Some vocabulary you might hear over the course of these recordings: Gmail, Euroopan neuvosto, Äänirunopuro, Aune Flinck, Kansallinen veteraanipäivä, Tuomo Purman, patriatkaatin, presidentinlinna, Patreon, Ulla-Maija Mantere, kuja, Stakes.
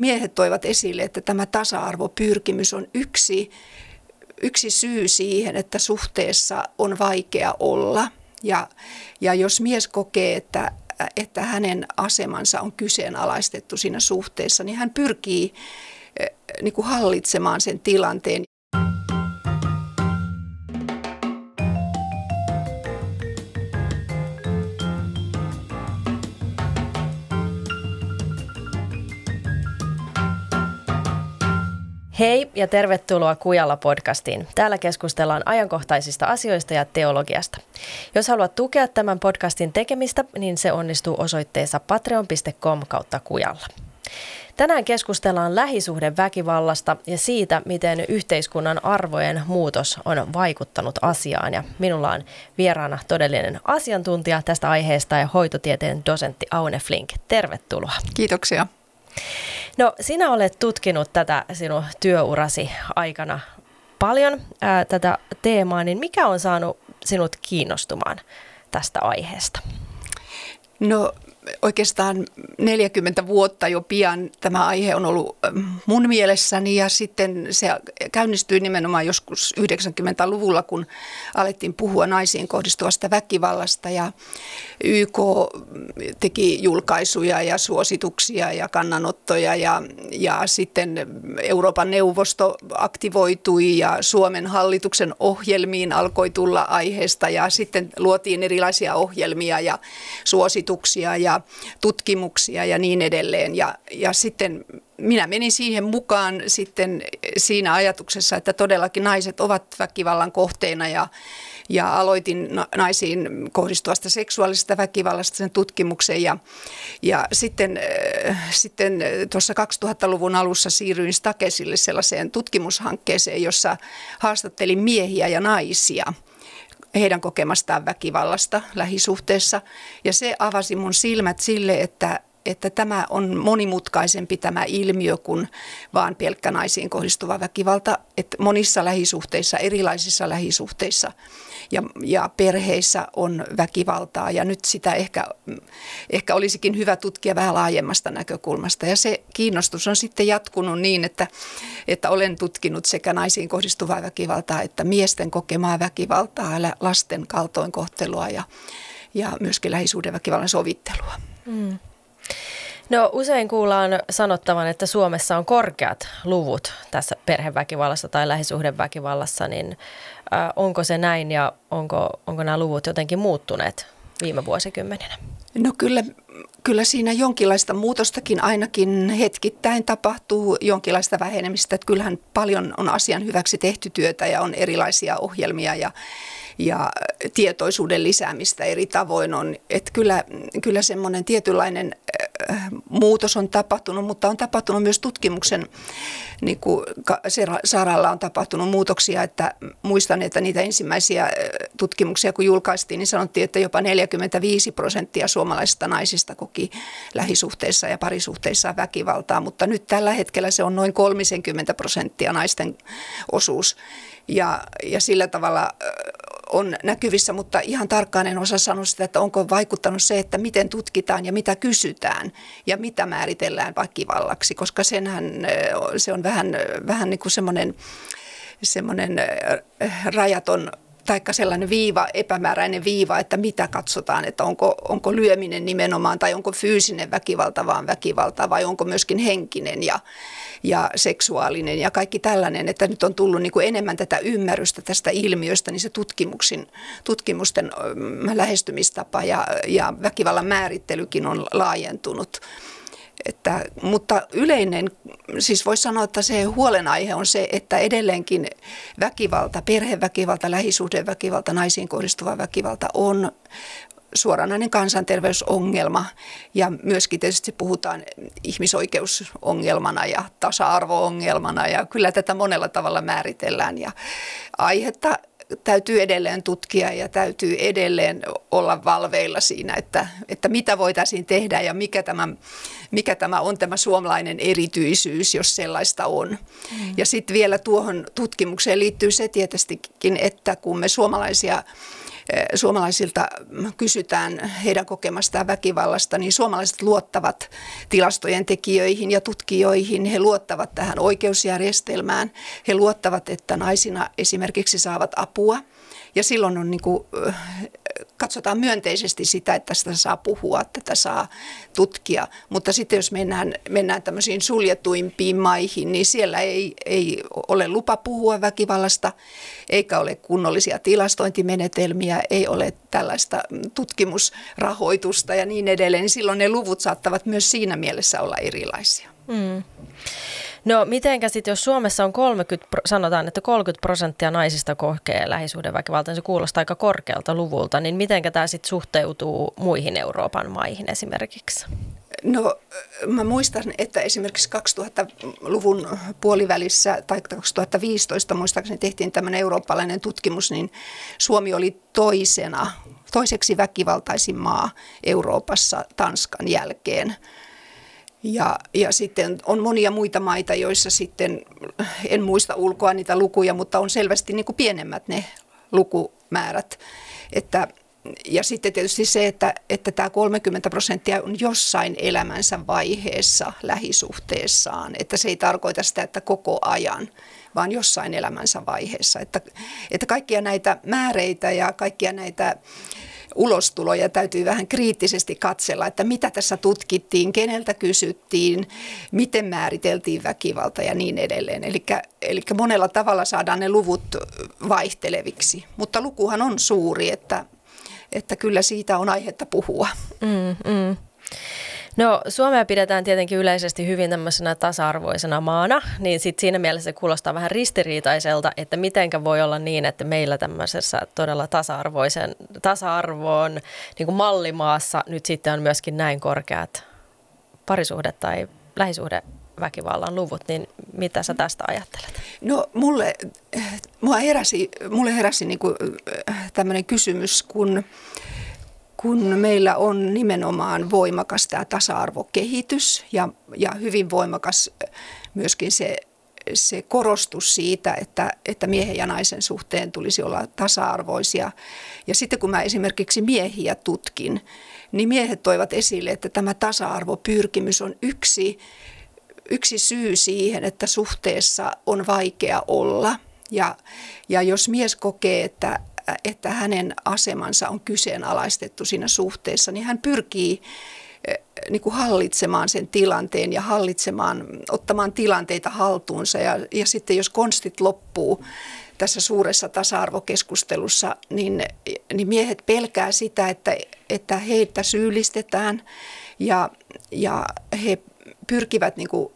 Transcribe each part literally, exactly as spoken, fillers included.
miehet toivat esille, että tämä tasa-arvopyrkimys on yksi, yksi syy siihen, että suhteessa on vaikea olla. Ja, ja jos mies kokee, että, että hänen asemansa on kyseenalaistettu siinä suhteessa, niin hän pyrkii niin kuin hallitsemaan sen tilanteen. Hei ja tervetuloa Kujalla podcastiin. Täällä keskustellaan ajankohtaisista asioista ja teologiasta. Jos haluat tukea tämän podcastin tekemistä, niin se onnistuu osoitteessa patreon piste com kautta Kujalla. Tänään keskustellaan lähisuhdeväkivallasta ja siitä, miten yhteiskunnan arvojen muutos on vaikuttanut asiaan. Ja minulla on vieraana todellinen asiantuntija tästä aiheesta ja hoitotieteen dosentti Aune Flinck. Tervetuloa. Kiitoksia. No, sinä olet tutkinut tätä sinun työurasi aikana paljon, ää, tätä teemaa, niin mikä on saanut sinut kiinnostumaan tästä aiheesta? No oikeastaan neljäkymmentä vuotta jo pian tämä aihe on ollut mun mielessäni ja sitten se käynnistyi nimenomaan joskus yhdeksänkymmentäluvulla, kun alettiin puhua naisiin kohdistuvasta väkivallasta ja Y K teki julkaisuja ja suosituksia ja kannanottoja ja, ja sitten Euroopan neuvosto aktivoitui ja Suomen hallituksen ohjelmiin alkoi tulla aiheesta ja sitten luotiin erilaisia ohjelmia ja suosituksia ja tutkimuksia ja niin edelleen. Ja, ja sitten minä menin siihen mukaan sitten siinä ajatuksessa, että todellakin naiset ovat väkivallan kohteena ja, ja aloitin naisiin kohdistuvasta seksuaalisesta väkivallasta sen tutkimuksen. Ja, ja sitten, äh, sitten tuossa kaksituhattaluvun alussa siirryin Stakesille sellaiseen tutkimushankkeeseen, jossa haastattelin miehiä ja naisia heidän kokemastaan väkivallasta lähisuhteessa, ja se avasi mun silmät sille, että, että tämä on monimutkaisempi tämä ilmiö kuin vaan pelkkä naisiin kohdistuva väkivalta, että monissa lähisuhteissa, erilaisissa lähisuhteissa ja, ja perheissä on väkivaltaa, ja nyt sitä ehkä, ehkä olisikin hyvä tutkia vähän laajemmasta näkökulmasta, ja se kiinnostus on sitten jatkunut niin, että, että olen tutkinut sekä naisiin kohdistuvaa väkivaltaa että miesten kokemaa väkivaltaa, lasten kaltoinkohtelua ja, ja myöskin lähisuhdeväkivallan sovittelua. Mm. No usein kuullaan sanottavan, että Suomessa on korkeat luvut tässä perheväkivallassa tai lähisuhdeväkivallassa, niin äh, onko se näin ja onko, onko nämä luvut jotenkin muuttuneet viime vuosikymmenenä? No kyllä, kyllä siinä jonkinlaista muutostakin ainakin hetkittäin tapahtuu, jonkinlaista vähenemistä. Että kyllähän paljon on asian hyväksi tehty työtä ja on erilaisia ohjelmia ja, ja tietoisuuden lisäämistä eri tavoin on. Että kyllä, kyllä semmoinen tietynlainen muutos on tapahtunut, mutta on tapahtunut myös tutkimuksen niin kuin saralla on tapahtunut muutoksia, että muistan, että niitä ensimmäisiä tutkimuksia kun julkaistiin, niin sanottiin, että jopa neljäkymmentäviisi prosenttia suomalaisista naisista koki lähisuhteissa ja parisuhteissa väkivaltaa, mutta nyt tällä hetkellä se on noin kolmekymmentä prosenttia naisten osuus ja, ja sillä tavalla on näkyvissä, mutta ihan tarkkaan en osaa sanoa sitä, että onko vaikuttanut se, että miten tutkitaan ja mitä kysytään ja mitä määritellään väkivallaksi, koska senhän se on vähän, vähän niin kuin semmoinen, semmoinen rajaton tai sellainen viiva, epämääräinen viiva, että mitä katsotaan, että onko, onko lyöminen nimenomaan tai onko fyysinen väkivalta vaan väkivalta vai onko myöskin henkinen ja, ja seksuaalinen ja kaikki tällainen, että nyt on tullut niin kuin enemmän tätä ymmärrystä tästä ilmiöstä, niin se tutkimusten lähestymistapa ja, ja väkivallan määrittelykin on laajentunut. Että, mutta yleinen, siis voisi sanoa, että se huolenaihe on se, että edelleenkin väkivalta, perheväkivalta, lähisuhdeväkivalta, naisiin kohdistuva väkivalta on suoranainen kansanterveysongelma ja myöskin tietysti puhutaan ihmisoikeusongelmana ja tasa-arvo-ongelmana ja kyllä tätä monella tavalla määritellään ja aihetta täytyy edelleen tutkia ja täytyy edelleen olla valveilla siinä, että, että mitä voitaisiin tehdä ja mikä tämä, mikä tämä on tämä suomalainen erityisyys, jos sellaista on. Mm. Ja sitten vielä tuohon tutkimukseen liittyy se tietystikin, että kun me suomalaisia suomalaisilta kysytään heidän kokemastaan väkivallasta, niin suomalaiset luottavat tilastojen tekijöihin ja tutkijoihin. He luottavat tähän oikeusjärjestelmään. He luottavat, että naisina esimerkiksi saavat apua. Ja silloin on niin kuin, katsotaan myönteisesti sitä, että tästä saa puhua, tätä saa tutkia. Mutta sitten jos mennään, mennään tämmöisiin suljetuimpiin maihin, niin siellä ei, ei ole lupa puhua väkivallasta, eikä ole kunnollisia tilastointimenetelmiä, ei ole tällaista tutkimusrahoitusta ja niin edelleen. Silloin ne luvut saattavat myös siinä mielessä olla erilaisia. Mm. No mitenkä sitten, jos Suomessa on kolmekymmentä, sanotaan, että kolmekymmentä prosenttia naisista kokee lähisuhdeväkivaltaa, niin se kuulostaa aika korkealta luvulta, niin mitenkä tämä sitten suhteutuu muihin Euroopan maihin esimerkiksi? No mä muistan, että esimerkiksi kaksituhattaluvun puolivälissä tai kaksituhattaviisitoista muistaakseni tehtiin tämmöinen eurooppalainen tutkimus, niin Suomi oli toisena, toiseksi väkivaltaisin maa Euroopassa Tanskan jälkeen. Ja, ja sitten on monia muita maita, joissa sitten, en muista ulkoa niitä lukuja, mutta on selvästi niin kuin pienemmät ne lukumäärät. Että, ja sitten tietysti se, että, että tämä kolmekymmentä prosenttia on jossain elämänsä vaiheessa lähisuhteessaan. Että se ei tarkoita sitä, että koko ajan, vaan jossain elämänsä vaiheessa. Että, että kaikkia näitä määreitä ja kaikkia näitä ulostuloja täytyy vähän kriittisesti katsella, että mitä tässä tutkittiin, keneltä kysyttiin, miten määriteltiin väkivalta ja niin edelleen. Elikkä, elikkä monella tavalla saadaan ne luvut vaihteleviksi, mutta lukuhan on suuri, että, että kyllä siitä on aihetta puhua. Mm, mm. No Suomea pidetään tietenkin yleisesti hyvin tämmöisenä tasa-arvoisena maana, niin sit siinä mielessä se kuulostaa vähän ristiriitaiselta, että mitenkä voi olla niin, että meillä tämmöisessä todella tasa-arvoisen, tasa-arvoon niin kuin mallimaassa nyt sitten on myöskin näin korkeat parisuhde- tai lähisuhdeväkivallan luvut, niin mitä sä tästä ajattelet? No mulle, mua heräsi, mulle heräsi niin kuin tämmöinen kysymys, kun... kun meillä on nimenomaan voimakas tämä tasa-arvokehitys ja, ja hyvin voimakas myöskin se, se korostus siitä, että, että miehen ja naisen suhteen tulisi olla tasa-arvoisia. Ja sitten kun mä esimerkiksi miehiä tutkin, niin miehet toivat esille, että tämä tasa-arvopyrkimys on yksi, yksi syy siihen, että suhteessa on vaikea olla. Ja, ja jos mies kokee, että että hänen asemansa on kyseenalaistettu siinä suhteessa, niin hän pyrkii niin kuin hallitsemaan sen tilanteen ja hallitsemaan, ottamaan tilanteita haltuunsa. Ja, ja sitten jos konstit loppuu tässä suuressa tasa-arvokeskustelussa, niin, niin miehet pelkää sitä, että, että heitä syyllistetään ja, ja he pyrkivät niin kuin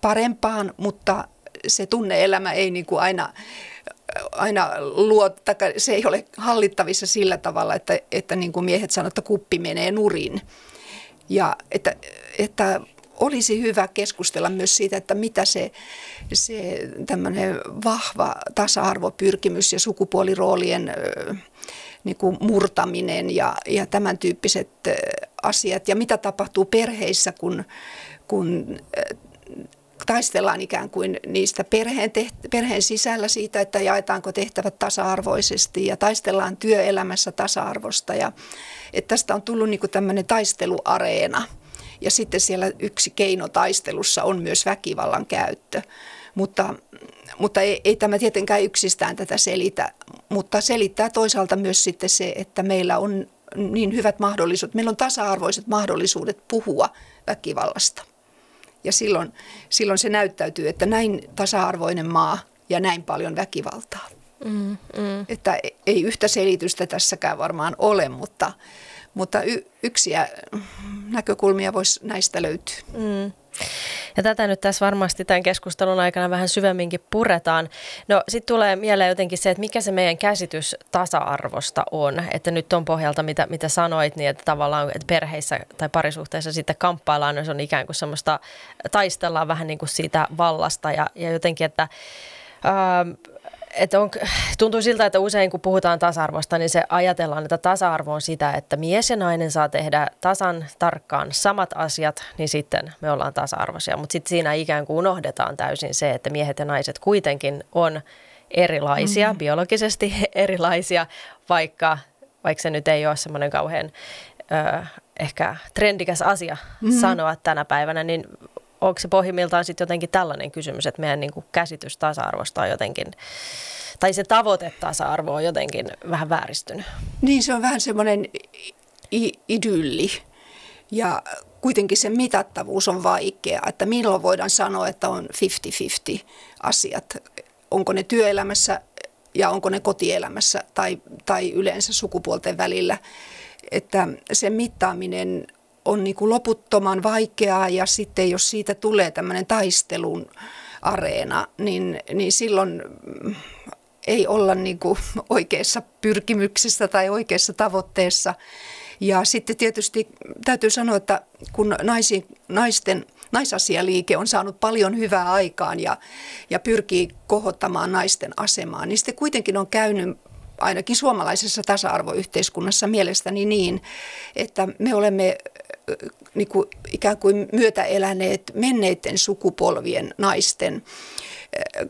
parempaan, mutta se tunne-elämä ei niin kuin aina... aina luottaa, se ei ole hallittavissa sillä tavalla, että, että niin kuin miehet sanoo, että kuppi menee nurin. Ja että, että olisi hyvä keskustella myös siitä, että mitä se, se tämmöinen vahva tasa-arvopyrkimys ja sukupuoliroolien niin kuin murtaminen ja, ja tämän tyyppiset asiat ja mitä tapahtuu perheissä, kun, kun taistellaan ikään kuin niistä perheen, teht- perheen sisällä siitä, että jaetaanko tehtävät tasa-arvoisesti ja taistellaan työelämässä tasa-arvosta. Ja, että tästä on tullut niin kuin tämmöinen taisteluareena ja sitten siellä yksi keino taistelussa on myös väkivallan käyttö. Mutta, mutta ei, ei tämä tietenkään yksistään tätä selitä, mutta selittää toisaalta myös sitten se, että meillä on niin hyvät mahdollisuudet, meillä on tasa-arvoiset mahdollisuudet puhua väkivallasta. Ja silloin, silloin se näyttäytyy, että näin tasa-arvoinen maa ja näin paljon väkivaltaa. Mm, mm. Että ei yhtä selitystä tässäkään varmaan ole, mutta, mutta y- yksiä näkökulmia voisi näistä löytyä. Mm. Ja tätä nyt tässä varmasti tämän keskustelun aikana vähän syvemminkin puretaan. No sitten tulee mieleen jotenkin se, että mikä se meidän käsitys tasa-arvosta on. Että nyt on pohjalta, mitä, mitä sanoit, niin että tavallaan että perheissä tai parisuhteissa sitten kamppaillaan, jos on ikään kuin semmoista, taistellaan vähän niin kuin siitä vallasta ja, ja jotenkin, että... Ähm, Että on, tuntuu siltä, että usein kun puhutaan tasa-arvosta, niin se ajatellaan, että tasa-arvo on sitä, että mies ja nainen saa tehdä tasan tarkkaan samat asiat, niin sitten me ollaan tasa-arvoisia. Mutta sitten siinä ikään kuin unohdetaan täysin se, että miehet ja naiset kuitenkin on erilaisia, mm-hmm. biologisesti erilaisia, vaikka vaikka se nyt ei ole semmoinen kauhean ö, ehkä trendikäs asia mm-hmm. sanoa tänä päivänä, niin onko se pohjimmiltaan sitten jotenkin tällainen kysymys, että meidän niin kuin käsitys tasa-arvosta on jotenkin, tai se tavoite tasa-arvo on jotenkin vähän vääristynyt? Niin, se on vähän semmoinen i- idylli. Ja kuitenkin se mitattavuus on vaikea, että milloin voidaan sanoa, että on viisikymmentä viisikymmentä asiat. Onko ne työelämässä ja onko ne kotielämässä tai, tai yleensä sukupuolten välillä. Että se mittaaminen on niin kuin loputtoman vaikeaa, ja sitten jos siitä tulee tämmöinen taistelun areena, niin, niin silloin ei olla niin kuin oikeassa pyrkimyksessä tai oikeassa tavoitteessa. Ja sitten tietysti täytyy sanoa, että kun naisi, naisten, naisasialiike on saanut paljon hyvää aikaan ja, ja pyrkii kohottamaan naisten asemaa, niin sitten kuitenkin on käynyt ainakin suomalaisessa tasa-arvoyhteiskunnassa mielestäni niin, että me olemme niin kuin ikään kuin myötäeläneet menneiden sukupolvien naisten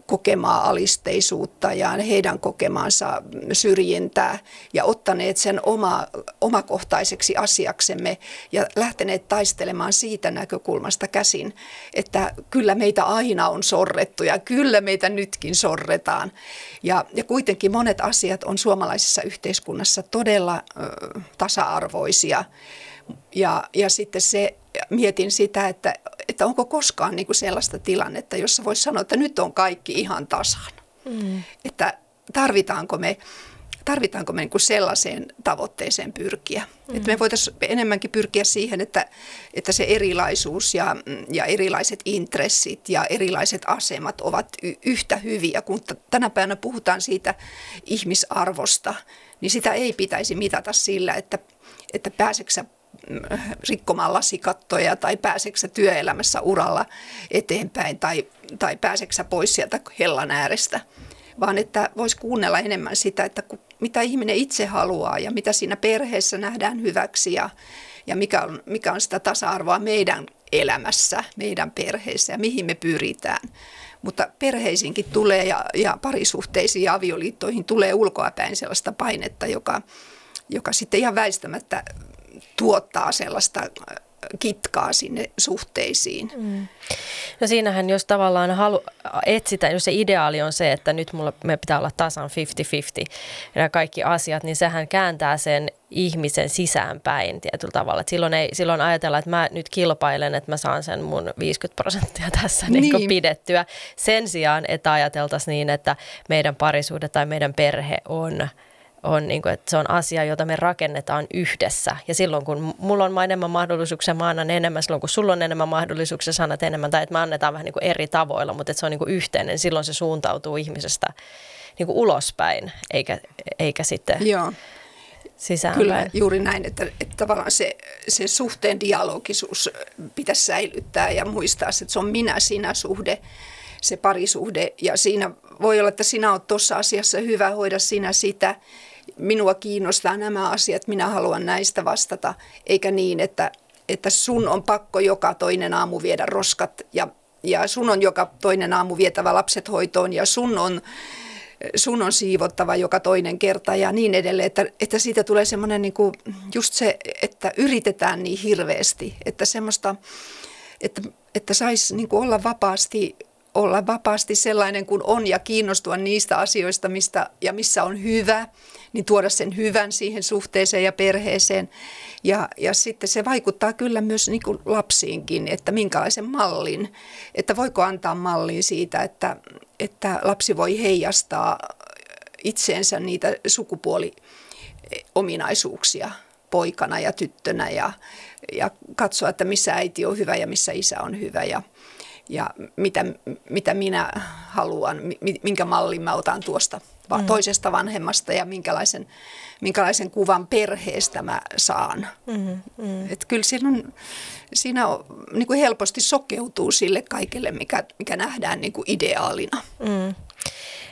kokemaa alisteisuutta ja heidän kokemaansa syrjintää ja ottaneet sen oma, omakohtaiseksi asiaksemme ja lähteneet taistelemaan siitä näkökulmasta käsin, että kyllä meitä aina on sorrettu ja kyllä meitä nytkin sorretaan. Ja, ja kuitenkin monet asiat on suomalaisessa yhteiskunnassa todella ö, tasa-arvoisia. Ja, ja sitten se, mietin sitä, että, että onko koskaan niin kuin sellaista tilannetta, jossa voisi sanoa, että nyt on kaikki ihan tasan. Mm. Että tarvitaanko me, tarvitaanko me niin kuin sellaiseen tavoitteeseen pyrkiä. Mm. Että me voitaisiin enemmänkin pyrkiä siihen, että, että se erilaisuus ja, ja erilaiset intressit ja erilaiset asemat ovat y- yhtä hyviä. Kun t- tänä päivänä puhutaan siitä ihmisarvosta, niin sitä ei pitäisi mitata sillä, että, että pääseksä rikkomaan lasikattoja tai pääseksä työelämässä uralla eteenpäin tai, tai pääseksä pois sieltä hellan äärestä, vaan että voisi kuunnella enemmän sitä, että mitä ihminen itse haluaa ja mitä siinä perheessä nähdään hyväksi ja, ja mikä on, mikä on sitä tasa-arvoa meidän elämässä, meidän perheessä ja mihin me pyritään. Mutta perheisiinkin tulee ja, ja parisuhteisiin ja avioliittoihin tulee ulkoapäin sellaista painetta, joka, joka sitten ihan väistämättä tuottaa sellaista kitkaa sinne suhteisiin. Mm. No siinähän jos tavallaan halu, etsitään, jos se ideaali on se, että nyt mulla, me pitää olla tasan viisikymmentä viisikymmentä nämä kaikki asiat, niin sehän kääntää sen ihmisen sisäänpäin tietyllä tavalla. Et silloin, ei, silloin ajatellaan, että mä nyt kilpailen, että mä saan sen mun viisikymmentä prosenttia tässä niin. Niin kuin pidettyä. Sen sijaan, että ajateltaisiin niin, että meidän parisuhde tai meidän perhe on... On niin kuin, että se on asia, jota me rakennetaan yhdessä. Ja silloin, kun mulla on enemmän mahdollisuuksia, mä annan enemmän. Silloin, kun sulla on enemmän mahdollisuuksia, sä annat enemmän. Tai että me annetaan vähän niin kuin eri tavoilla, mutta että se on niin kuin yhteinen. Silloin se suuntautuu ihmisestä niin kuin ulospäin, eikä, eikä sitten Joo. sisäänpäin. Kyllä, juuri näin, että, että tavallaan se, se suhteen dialogisuus pitäisi säilyttää ja muistaa, että se on minä-sinä-suhde. Se parisuhde, ja siinä voi olla, että sinä olet tuossa asiassa hyvä, hoida sinä sitä, minua kiinnostaa nämä asiat, minä haluan näistä vastata, eikä niin, että, että sun on pakko joka toinen aamu viedä roskat, ja, ja sun on joka toinen aamu vietävä lapset hoitoon, ja sun on, sun on siivottava joka toinen kerta, ja niin edelleen, että, että siitä tulee semmoinen niin kuin just se, että yritetään niin hirveästi, että semmoista, että, että saisi niin kuin olla vapaasti, olla vapaasti sellainen kuin on ja kiinnostua niistä asioista, mistä ja missä on hyvä, niin tuoda sen hyvän siihen suhteeseen ja perheeseen. Ja, ja sitten se vaikuttaa kyllä myös niin kuin lapsiinkin, että minkälaisen mallin, että voiko antaa mallin siitä, että, että lapsi voi heijastaa itseensä niitä sukupuoliominaisuuksia poikana ja tyttönä ja, ja katsoa, että missä äiti on hyvä ja missä isä on hyvä ja Ja mitä, mitä minä haluan, minkä mallin mä otan tuosta mm. toisesta vanhemmasta ja minkälaisen, minkälaisen kuvan perheestä mä saan. Mm, mm. Et kyllä siinä, on, siinä on, niin kuin helposti sokeutuu sille kaikille, mikä, mikä nähdään niin kuin ideaalina. Mm.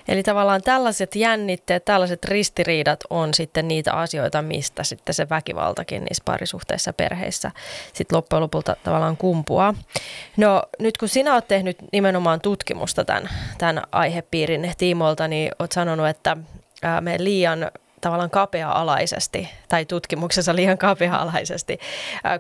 Eli tavallaan tällaiset jännitteet, tällaiset ristiriidat on sitten niitä asioita, mistä sitten se väkivaltakin niissä parisuhteissa perheissä sitten loppujen lopulta tavallaan kumpuaa. No nyt kun sinä olet tehnyt nimenomaan tutkimusta tämän, tämän aihepiirin tiimoilta, niin olet sanonut, että me liian tavallaan kapea-alaisesti tai tutkimuksessa liian kapea-alaisesti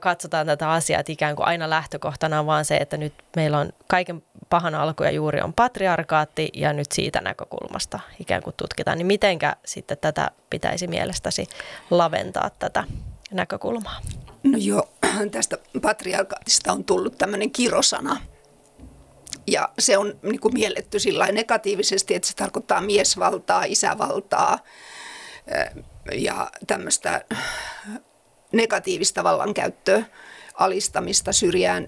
katsotaan tätä asiaa, että ikään kuin aina lähtökohtana on vaan se, että nyt meillä on kaiken pahan alku ja juuri on patriarkaatti ja nyt siitä näkökulmasta ikään kuin tutkitaan. Niin mitenkä sitten tätä pitäisi mielestäsi laventaa tätä näkökulmaa? No joo, tästä patriarkaatista on tullut tämmöinen kirosana. Ja se on niin kuin mielletty sillä negatiivisesti, että se tarkoittaa miesvaltaa, isävaltaa ja tämmöistä negatiivista vallankäyttöä, alistamista, syrjään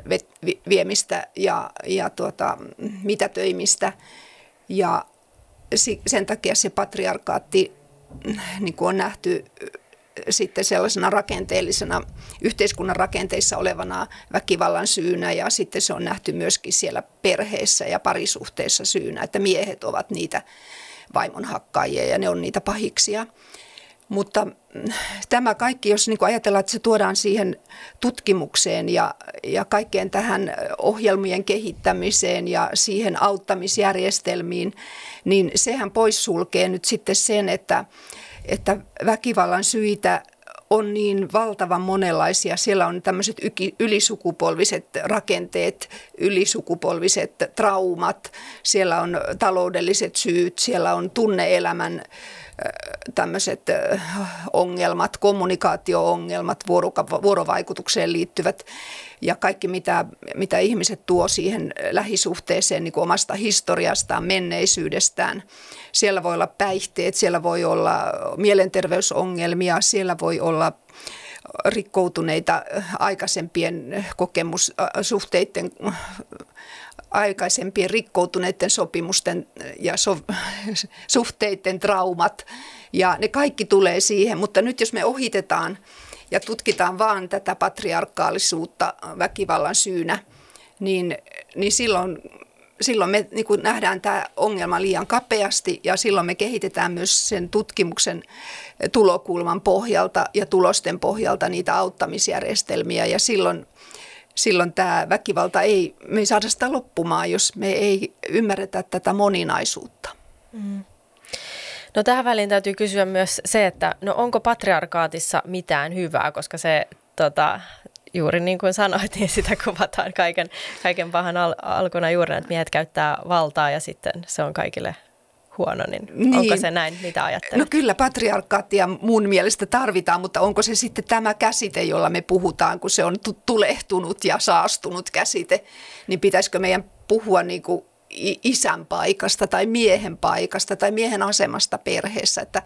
viemistä ja, ja tuota, mitätöimistä. Ja sen takia se patriarkaatti niin kuin on nähty sitten sellaisena rakenteellisena, yhteiskunnan rakenteissa olevana väkivallan syynä, ja sitten se on nähty myöskin siellä perheessä ja parisuhteessa syynä, että miehet ovat niitä vaimonhakkaajia ja ne on niitä pahiksia. Mutta tämä kaikki, jos niin kuin ajatellaan, että se tuodaan siihen tutkimukseen ja, ja kaikkeen tähän ohjelmien kehittämiseen ja siihen auttamisjärjestelmiin, niin sehän poissulkee nyt sitten sen, että että väkivallan syitä on niin valtavan monenlaisia. Siellä on tämmöiset ylisukupolviset rakenteet, ylisukupolviset traumat, siellä on taloudelliset syyt, siellä on tunne-elämän tämmöiset ongelmat, kommunikaatio-ongelmat, vuorovaikutukseen liittyvät ja kaikki, mitä, mitä ihmiset tuo siihen lähisuhteeseen niin kuin omasta historiastaan, menneisyydestään. Siellä voi olla päihteet, siellä voi olla mielenterveysongelmia, siellä voi olla rikkoutuneita aikaisempien kokemussuhteiden, aikaisempien rikkoutuneiden sopimusten ja so, suhteiden traumat, ja ne kaikki tulee siihen. Mutta nyt jos me ohitetaan ja tutkitaan vaan tätä patriarkaalisuutta väkivallan syynä, niin, niin silloin, silloin me niin kuin nähdään tämä ongelma liian kapeasti, ja silloin me kehitetään myös sen tutkimuksen tulokulman pohjalta ja tulosten pohjalta niitä auttamisjärjestelmiä, ja silloin Silloin tämä väkivalta ei, me ei saada sitä loppumaan, jos me ei ymmärretä tätä moninaisuutta. Mm. No tähän väliin täytyy kysyä myös se, että no onko patriarkaatissa mitään hyvää, koska se tota, juuri niin kuin sanoit, niin sitä kuvataan kaiken, kaiken pahan al- alkuna juuri, että miehet käyttää valtaa ja sitten se on kaikille huono, niin, niin onko se näin, mitä ajattelet? No kyllä patriarkaattia mun mielestä tarvitaan, mutta onko se sitten tämä käsite, jolla me puhutaan, kun se on tulehtunut ja saastunut käsite, niin pitäisikö meidän puhua niin kuin isän paikasta tai miehen paikasta tai miehen asemasta perheessä? Että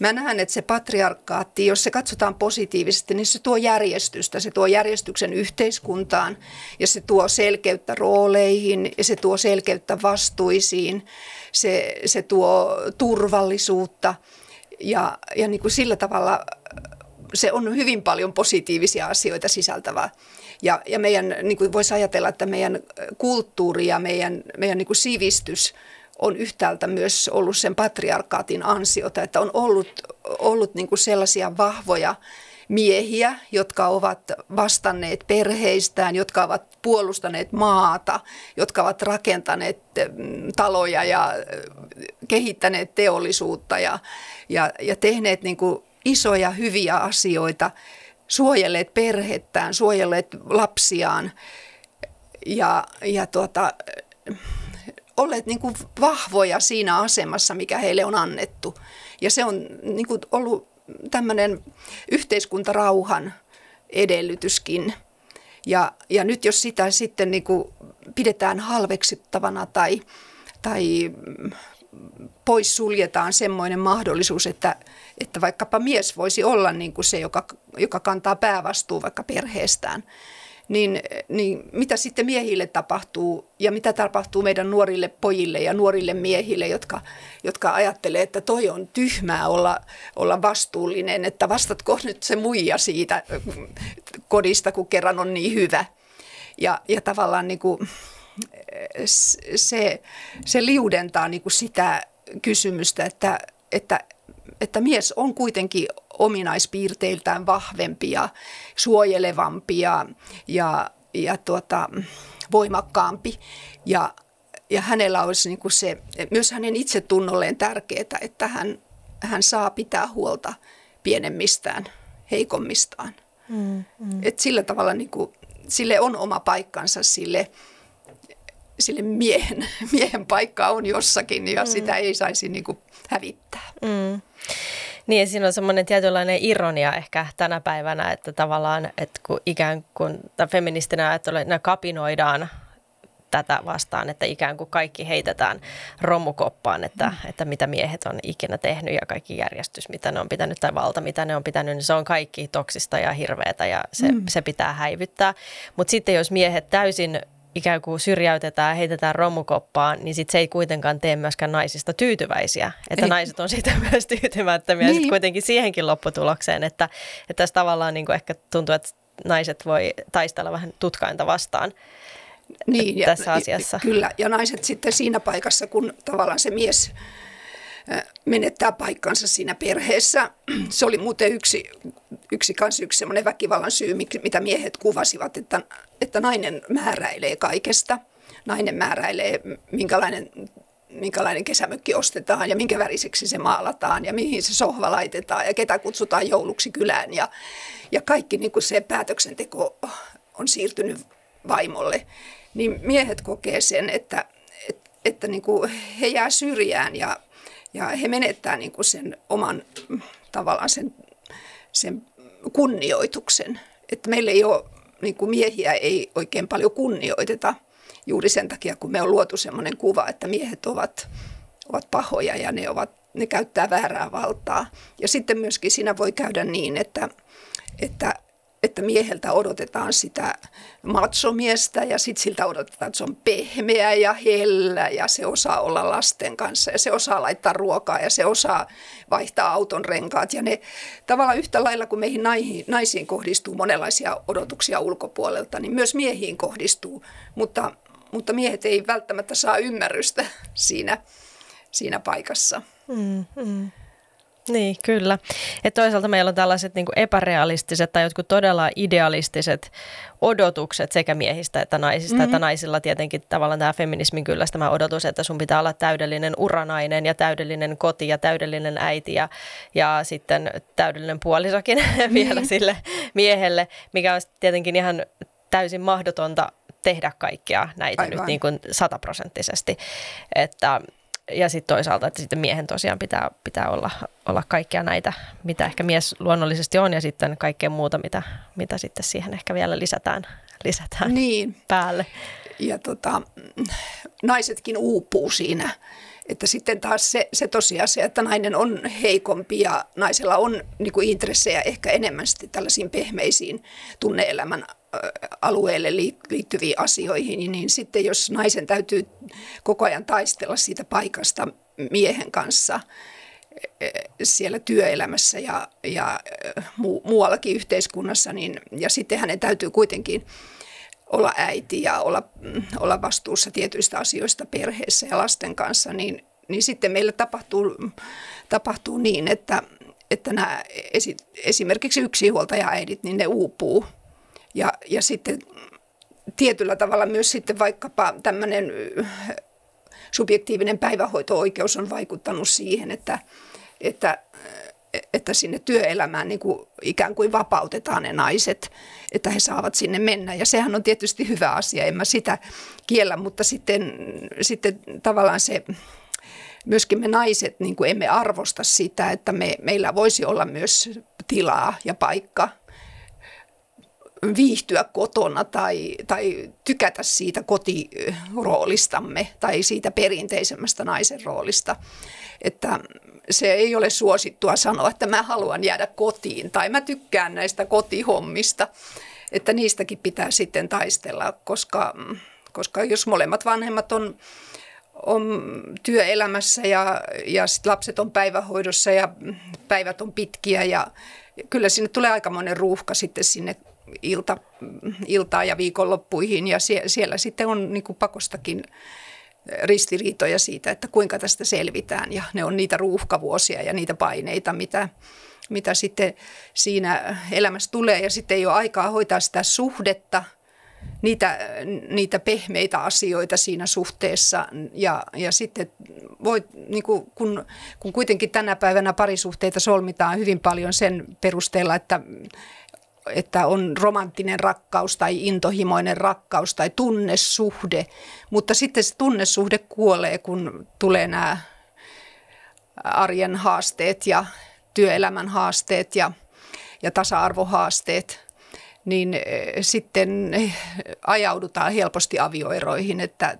mä näen, että se patriarkaatti, jos se katsotaan positiivisesti, niin se tuo järjestystä, se tuo järjestyksen yhteiskuntaan ja se tuo selkeyttä rooleihin ja se tuo selkeyttä vastuisiin, se, se tuo turvallisuutta ja, ja niin kuin sillä tavalla se on hyvin paljon positiivisia asioita sisältävää. Ja, ja meidän, niin kuin voisi ajatella, että meidän kulttuuri ja meidän, meidän niin kuin sivistys on yhtäältä myös ollut sen patriarkaatin ansiota, että on ollut, ollut niin kuin sellaisia vahvoja miehiä, jotka ovat vastanneet perheistään, jotka ovat puolustaneet maata, jotka ovat rakentaneet taloja ja kehittäneet teollisuutta ja, ja, ja tehneet niin kuin isoja hyviä asioita, suojelleet perhettään, suojelleet lapsiaan ja, ja tuota, olleet niin kuin vahvoja siinä asemassa, mikä heille on annettu. Ja se on niin kuin ollut tämmöinen yhteiskuntarauhan edellytyskin. Ja, ja nyt jos sitä sitten niin kuin pidetään halveksittavana tai, tai pois suljetaan semmoinen mahdollisuus, että, että vaikkapa mies voisi olla niin kuin se, joka, joka kantaa päävastuun vaikka perheestään, niin, niin mitä sitten miehille tapahtuu ja mitä tapahtuu meidän nuorille pojille ja nuorille miehille, jotka, jotka ajattelee, että toi on tyhmää olla, olla vastuullinen, että vastatko nyt se muija siitä kodista, kun kerran on niin hyvä. Ja, ja tavallaan niin kuin Se, se liudentaa niin kuin sitä kysymystä, että, että, että mies on kuitenkin ominaispiirteiltään vahvempi ja suojelevampi ja, ja, ja tuota, voimakkaampi. Ja, ja hänellä olisi niin kuin se, myös hänen itsetunnolleen tärkeää, että hän, hän saa pitää huolta pienemmistään, heikommistaan. Mm, mm. Et sillä tavalla niin kuin, sille on oma paikkansa, sille, sille miehen, miehen paikka on jossakin ja mm. sitä ei saisi niin kuin hävittää. Mm. Niin ja siinä on semmoinen tietynlainen ironia ehkä tänä päivänä, että tavallaan että kun ikään kuin feministinä ajatteluna kapinoidaan tätä vastaan, että ikään kuin kaikki heitetään romukoppaan, että, mm. että mitä miehet on ikinä tehnyt ja kaikki järjestys, mitä ne on pitänyt tai valta, mitä ne on pitänyt, niin se on kaikki toksista ja hirveätä ja se, mm. se pitää häivyttää. Mutta sitten jos miehet täysin ikään kuin syrjäytetään ja heitetään romukoppaan, niin sit se ei kuitenkaan tee myöskään naisista tyytyväisiä. Että ei. Naiset on siitä myös tyytymättömiä niin. Sitten kuitenkin siihenkin lopputulokseen, että, että tässä tavallaan niin kuin ehkä tuntuu, että naiset voi taistella vähän tutkainta vastaan. Niin, ja, tässä asiassa. Kyllä, ja naiset sitten siinä paikassa, kun tavallaan se mies menettää paikkansa siinä perheessä. Se oli muuten yksi, yksi, kanssa yksi semmoinen väkivallan syy, mitä miehet kuvasivat, että, että nainen määräilee kaikesta. Nainen määräilee, minkälainen, minkälainen kesämökki ostetaan ja minkä väriseksi se maalataan ja mihin se sohva laitetaan ja ketä kutsutaan jouluksi kylään. Ja, ja kaikki niin kuin se päätöksenteko on siirtynyt vaimolle, niin miehet kokee sen, että, että, että niin kuin he jää syrjään ja, ja he menettää niin kuin sen oman tavallaan sen, sen kunnioituksen. Että meillä ei ole, niin kuin miehiä ei oikein paljon kunnioiteta juuri sen takia, kun me on luotu sellainen kuva, että miehet ovat, ovat pahoja ja ne, ovat, ne käyttää väärää valtaa. Ja sitten myöskin siinä voi käydä niin, että, että että mieheltä odotetaan sitä matsomiestä ja sitten siltä odotetaan, että se on pehmeä ja hellä ja se osaa olla lasten kanssa ja se osaa laittaa ruokaa ja se osaa vaihtaa auton renkaat. Ja ne tavallaan yhtä lailla kuin meihin naisiin kohdistuu monenlaisia odotuksia ulkopuolelta, niin myös miehiin kohdistuu, mutta, mutta miehet ei välttämättä saa ymmärrystä siinä, siinä paikassa. Mm, mm. Niin, kyllä. Et toisaalta meillä on tällaiset niin kuin epärealistiset tai jotkut todella idealistiset odotukset sekä miehistä että naisista. Mm-hmm. Että naisilla tietenkin tavallaan tämä feminismin kylläs tämä odotus, että sun pitää olla täydellinen uranainen ja täydellinen koti ja täydellinen äiti ja, ja sitten täydellinen puolisokin mm-hmm. vielä sille miehelle, mikä on tietenkin ihan täysin mahdotonta tehdä kaikkea näitä Aivan. nyt niin kuin sataprosenttisesti, että ja sitten toisaalta, että sitten miehen tosiaan pitää, pitää olla, olla kaikkia näitä, mitä ehkä mies luonnollisesti on ja sitten kaikkea muuta, mitä, mitä sitten siihen ehkä vielä lisätään, lisätään niin. päälle. Ja tota, naisetkin uupuu siinä, että sitten taas se, se tosiasia, että nainen on heikompi ja naisella on niin kuin intressejä ehkä enemmän sitten tällaisiin pehmeisiin tunne-elämän alueelle liittyviin asioihin, niin sitten jos naisen täytyy koko ajan taistella siitä paikasta miehen kanssa siellä työelämässä ja, ja muuallakin yhteiskunnassa, niin, ja sitten hänen täytyy kuitenkin olla äiti ja olla, olla vastuussa tietyistä asioista perheessä ja lasten kanssa, niin, niin sitten meillä tapahtuu, tapahtuu niin, että, että nämä esi, esimerkiksi yksinhuoltajaäidit, niin ne uupuu. Ja, ja sitten tietyllä tavalla myös sitten vaikkapa tämmöinen subjektiivinen päivähoito-oikeus on vaikuttanut siihen, että, että, että sinne työelämään niin kuin ikään kuin vapautetaan ne naiset, että he saavat sinne mennä. Ja sehän on tietysti hyvä asia, en mä sitä kiellä, mutta sitten, sitten tavallaan se, myöskin me naiset niin kuin emme arvosta sitä, että me, meillä voisi olla myös tilaa ja paikka viihtyä kotona tai, tai tykätä siitä kotiroolistamme tai siitä perinteisemmästä naisen roolista. Että se ei ole suosittua sanoa, että mä haluan jäädä kotiin tai mä tykkään näistä kotihommista, että niistäkin pitää sitten taistella, koska, koska jos molemmat vanhemmat on, on työelämässä ja, ja sit lapset on päivähoidossa ja päivät on pitkiä ja kyllä sinne tulee aikamoinen ruuhka sitten sinne Ilta, iltaa ja viikonloppuihin ja sie, siellä sitten on niin kuin pakostakin ristiriitoja siitä, että kuinka tästä selvitään ja ne on niitä ruuhkavuosia ja niitä paineita, mitä, mitä sitten siinä elämässä tulee ja sitten ei ole aikaa hoitaa sitä suhdetta niitä, niitä pehmeitä asioita siinä suhteessa. Ja, ja sitten voi, niin kuin, kun, kun kuitenkin tänä päivänä parisuhteita solmitaan hyvin paljon sen perusteella, että että on romanttinen rakkaus tai intohimoinen rakkaus tai tunnesuhde, mutta sitten se tunnesuhde kuolee, kun tulee nämä arjen haasteet ja työelämän haasteet ja, ja tasa-arvohaasteet, niin sitten ajaudutaan helposti avioeroihin, että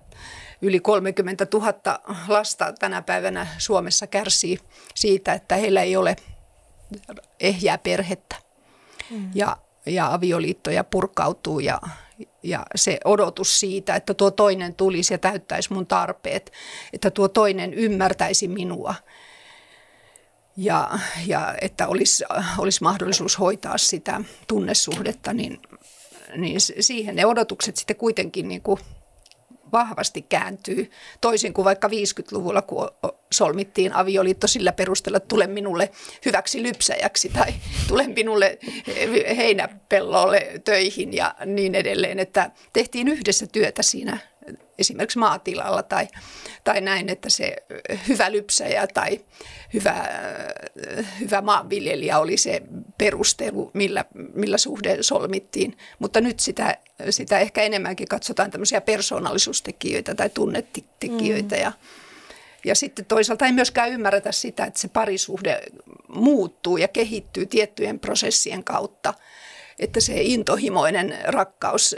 yli kolmekymmentätuhatta lasta tänä päivänä Suomessa kärsii siitä, että heillä ei ole ehjää perhettä. Ja, ja avioliittoja purkautuu ja, ja se odotus siitä, että tuo toinen tulisi ja täyttäisi mun tarpeet, että tuo toinen ymmärtäisi minua ja, ja että olisi, olisi mahdollisuus hoitaa sitä tunnesuhdetta, niin, niin siihen ne odotukset sitten kuitenkin niin kuin vahvasti kääntyy. Toisin kuin vaikka viisikymmentäluvulla, kun solmittiin avioliitto sillä perusteella, että tule minulle hyväksi lypsäjäksi tai tule minulle heinäpellolle töihin ja niin edelleen. Että tehtiin yhdessä työtä siinä esimerkiksi maatilalla tai, tai näin, että se hyvä lypsäjä tai hyvä, hyvä maanviljelijä oli se perustelu, millä, millä suhde solmittiin. Mutta nyt sitä, sitä ehkä enemmänkin katsotaan tämmöisiä persoonallisuustekijöitä tai tunnetekijöitä. Mm. Ja, ja sitten toisaalta ei myöskään ymmärretä sitä, että se parisuhde muuttuu ja kehittyy tiettyjen prosessien kautta, että se intohimoinen rakkaus,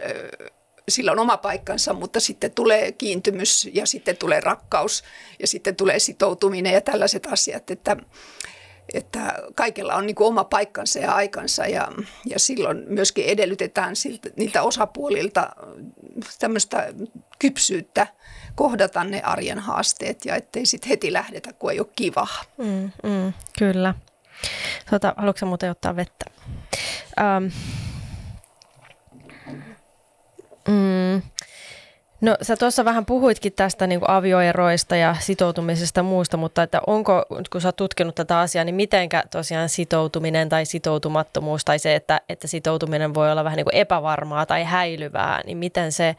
sillä on oma paikkansa, mutta sitten tulee kiintymys ja sitten tulee rakkaus ja sitten tulee sitoutuminen ja tällaiset asiat, että, että kaikella on niin kuin oma paikkansa ja aikansa ja, ja silloin myöskin edellytetään siltä, niiltä osapuolilta tämmöistä kypsyyttä kohdata ne arjen haasteet ja ettei sitten heti lähdetä, kun ei ole kivaa. Mm, mm, kyllä. Tota, haluatko muuten ottaa vettä? Um. Mm. No sä tuossa vähän puhuitkin tästä niin kuin avioeroista ja sitoutumisesta muusta, mutta että onko, kun sä oot tutkinut tätä asiaa, niin mitenkä tosiaan sitoutuminen tai sitoutumattomuus tai se, että, että sitoutuminen voi olla vähän niin kuin epävarmaa tai häilyvää, niin miten se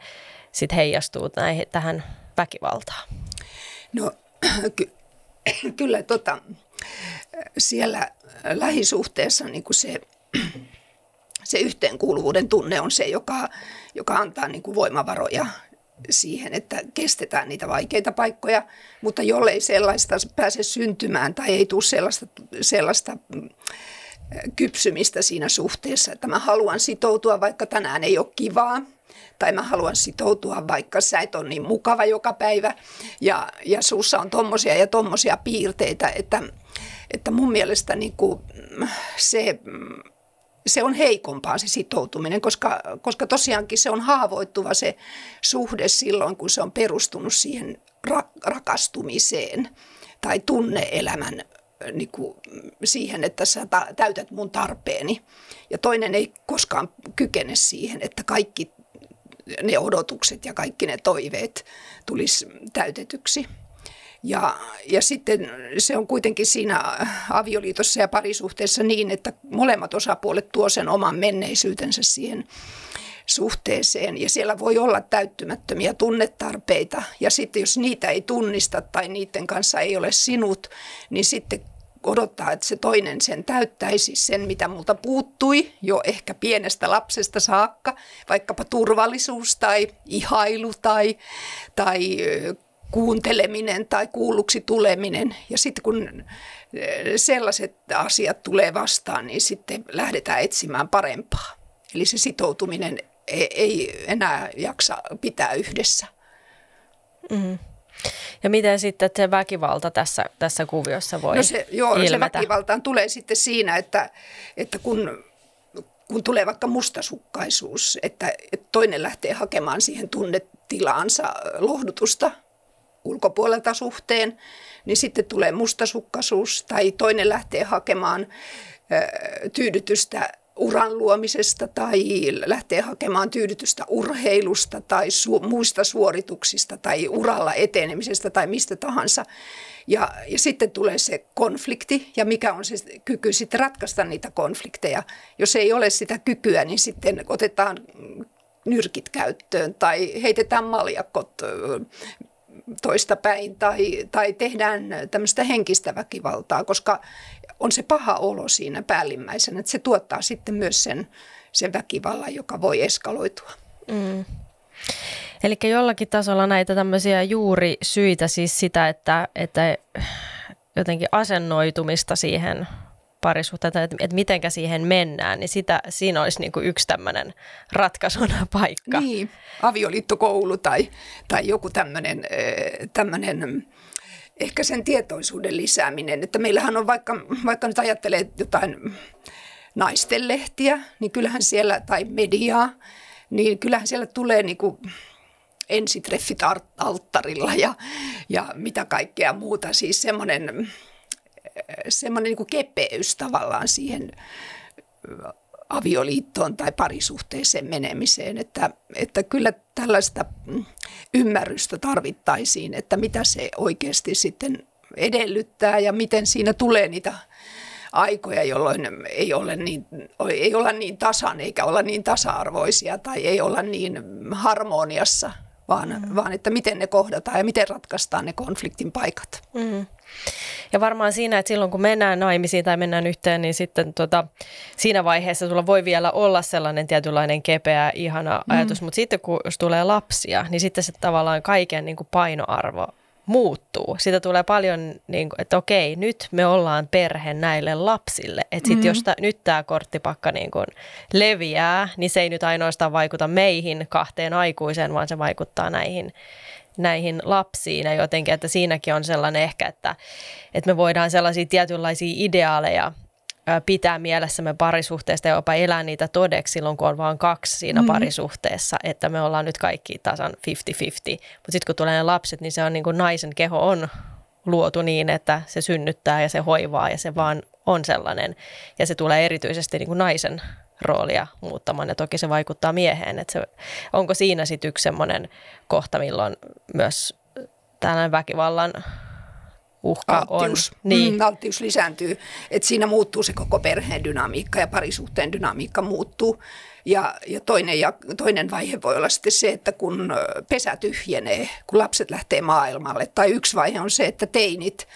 sitten heijastuu näihin, tähän väkivaltaan? No ky- kyllä tota, siellä lähisuhteessa niin kuin se... Se yhteenkuuluvuuden tunne on se, joka, joka antaa niin kuin voimavaroja siihen, että kestetään niitä vaikeita paikkoja, mutta jollei sellaista pääse syntymään tai ei tule sellaista, sellaista kypsymistä siinä suhteessa, että mä haluan sitoutua, vaikka tänään ei ole kivaa, tai mä haluan sitoutua, vaikka sä et ole niin mukava joka päivä ja, ja sussa on tommosia ja tommosia piirteitä, että, että mun mielestä niin kuin se... Se on heikompaa se sitoutuminen, koska, koska tosiaankin se on haavoittuva se suhde silloin, kun se on perustunut siihen rak- rakastumiseen tai tunne-elämän niin kuin siihen, että sä ta- täytät mun tarpeeni. Ja toinen ei koskaan kykene siihen, että kaikki ne odotukset ja kaikki ne toiveet tulisi täytetyksi. Ja, ja sitten se on kuitenkin siinä avioliitossa ja parisuhteessa niin, että molemmat osapuolet tuo sen oman menneisyytensä siihen suhteeseen. Ja siellä voi olla täyttymättömiä tunnetarpeita ja sitten jos niitä ei tunnista tai niiden kanssa ei ole sinut, niin sitten odottaa, että se toinen sen täyttäisi sen, mitä multa puuttui jo ehkä pienestä lapsesta saakka, vaikkapa turvallisuus tai ihailu tai... tai kuunteleminen tai kuulluksi tuleminen. Ja sitten kun sellaiset asiat tulee vastaan, niin sitten lähdetään etsimään parempaa. Eli se sitoutuminen ei enää jaksa pitää yhdessä. Mm. Ja miten sitten se väkivalta tässä, tässä kuviossa voi no se, joo, ilmetä? Se väkivaltaan tulee sitten siinä, että, että kun... kun tulee vaikka mustasukkaisuus, että toinen lähtee hakemaan siihen tunnetilaansa lohdutusta ulkopuolelta suhteen, niin sitten tulee mustasukkaisuus tai toinen lähtee hakemaan tyydytystä uran luomisesta tai lähtee hakemaan tyydytystä urheilusta tai su- muista suorituksista tai uralla etenemisestä tai mistä tahansa. Ja, ja sitten tulee se konflikti ja mikä on se kyky sitten ratkaista niitä konflikteja. Jos ei ole sitä kykyä, niin sitten otetaan nyrkit käyttöön tai heitetään maljakot toista päin tai, tai tehdään tämmöistä henkistä väkivaltaa, koska on se paha olo siinä päällimmäisenä, että se tuottaa sitten myös sen, sen väkivallan, joka voi eskaloitua. Mm. Eli jollakin tasolla näitä tämmöisiä juurisyitä, siis sitä, että, että jotenkin asennoitumista siihen parisuhteeseen, että, että mitenkä siihen mennään, niin sitä, siinä olisi niin kuin yksi tämmöinen ratkaisuna paikka. Niin, avioliittokoulu tai, tai joku tämmöinen, tämmöinen ehkä sen tietoisuuden lisääminen, että meillähän on vaikka, vaikka nyt ajattelee jotain naistenlehtiä, niin kyllähän siellä, tai mediaa, niin kyllähän siellä tulee niin kuin ensitreffit alttarilla ja, ja mitä kaikkea muuta. Siis semmoinen, semmoinen niin kuin kepeys tavallaan siihen avioliittoon tai parisuhteeseen menemiseen. Että, että kyllä tällaista ymmärrystä tarvittaisiin, että mitä se oikeasti sitten edellyttää ja miten siinä tulee niitä aikoja, jolloin ei ole niin, ei olla niin tasan eikä olla niin tasa-arvoisia tai ei olla niin harmoniassa, vaan, mm. vaan että miten ne kohdataan ja miten ratkaistaan ne konfliktin paikat. Mm. Ja varmaan siinä, että silloin kun mennään naimisiin tai mennään yhteen, niin sitten tota, siinä vaiheessa sulla voi vielä olla sellainen tietynlainen kepeä, ihana ajatus, mm. mutta sitten kun jos tulee lapsia, niin sitten se tavallaan kaiken niin kuin painoarvo muuttuu. Siitä tulee paljon, niin kuin, että okei, nyt me ollaan perhe näille lapsille. Että sit mm-hmm. jos ta, nyt tämä korttipakka niin kuin leviää, niin se ei nyt ainoastaan vaikuta meihin kahteen aikuiseen, vaan se vaikuttaa näihin, näihin lapsiin. Ja jotenkin, että siinäkin on sellainen ehkä, että, että me voidaan sellaisia tietynlaisia ideaaleja pitää mielessämme parisuhteesta ja jopa elää niitä todeksi silloin, kun on vaan kaksi siinä mm-hmm. parisuhteessa, että me ollaan nyt kaikki tasan viisikymmentä viisikymmentä. Mutta sitten kun tulee ne lapset, niin se on niin kuin naisen keho on luotu niin, että se synnyttää ja se hoivaa ja se vaan on sellainen. Ja se tulee erityisesti niin kuin naisen roolia muuttamaan ja toki se vaikuttaa mieheen. Et se, onko siinä sitten yksi semmoinen kohta, milloin myös tällainen väkivallan uhka alttius. On. Niin. Mm, alttius lisääntyy, että siinä muuttuu se koko perheen dynamiikka ja parisuhteen dynamiikka muuttuu. Ja, ja, toinen, ja toinen vaihe voi olla sitten se, että kun pesä tyhjenee, kun lapset lähtee maailmalle. Tai yksi vaihe on se, että teinit,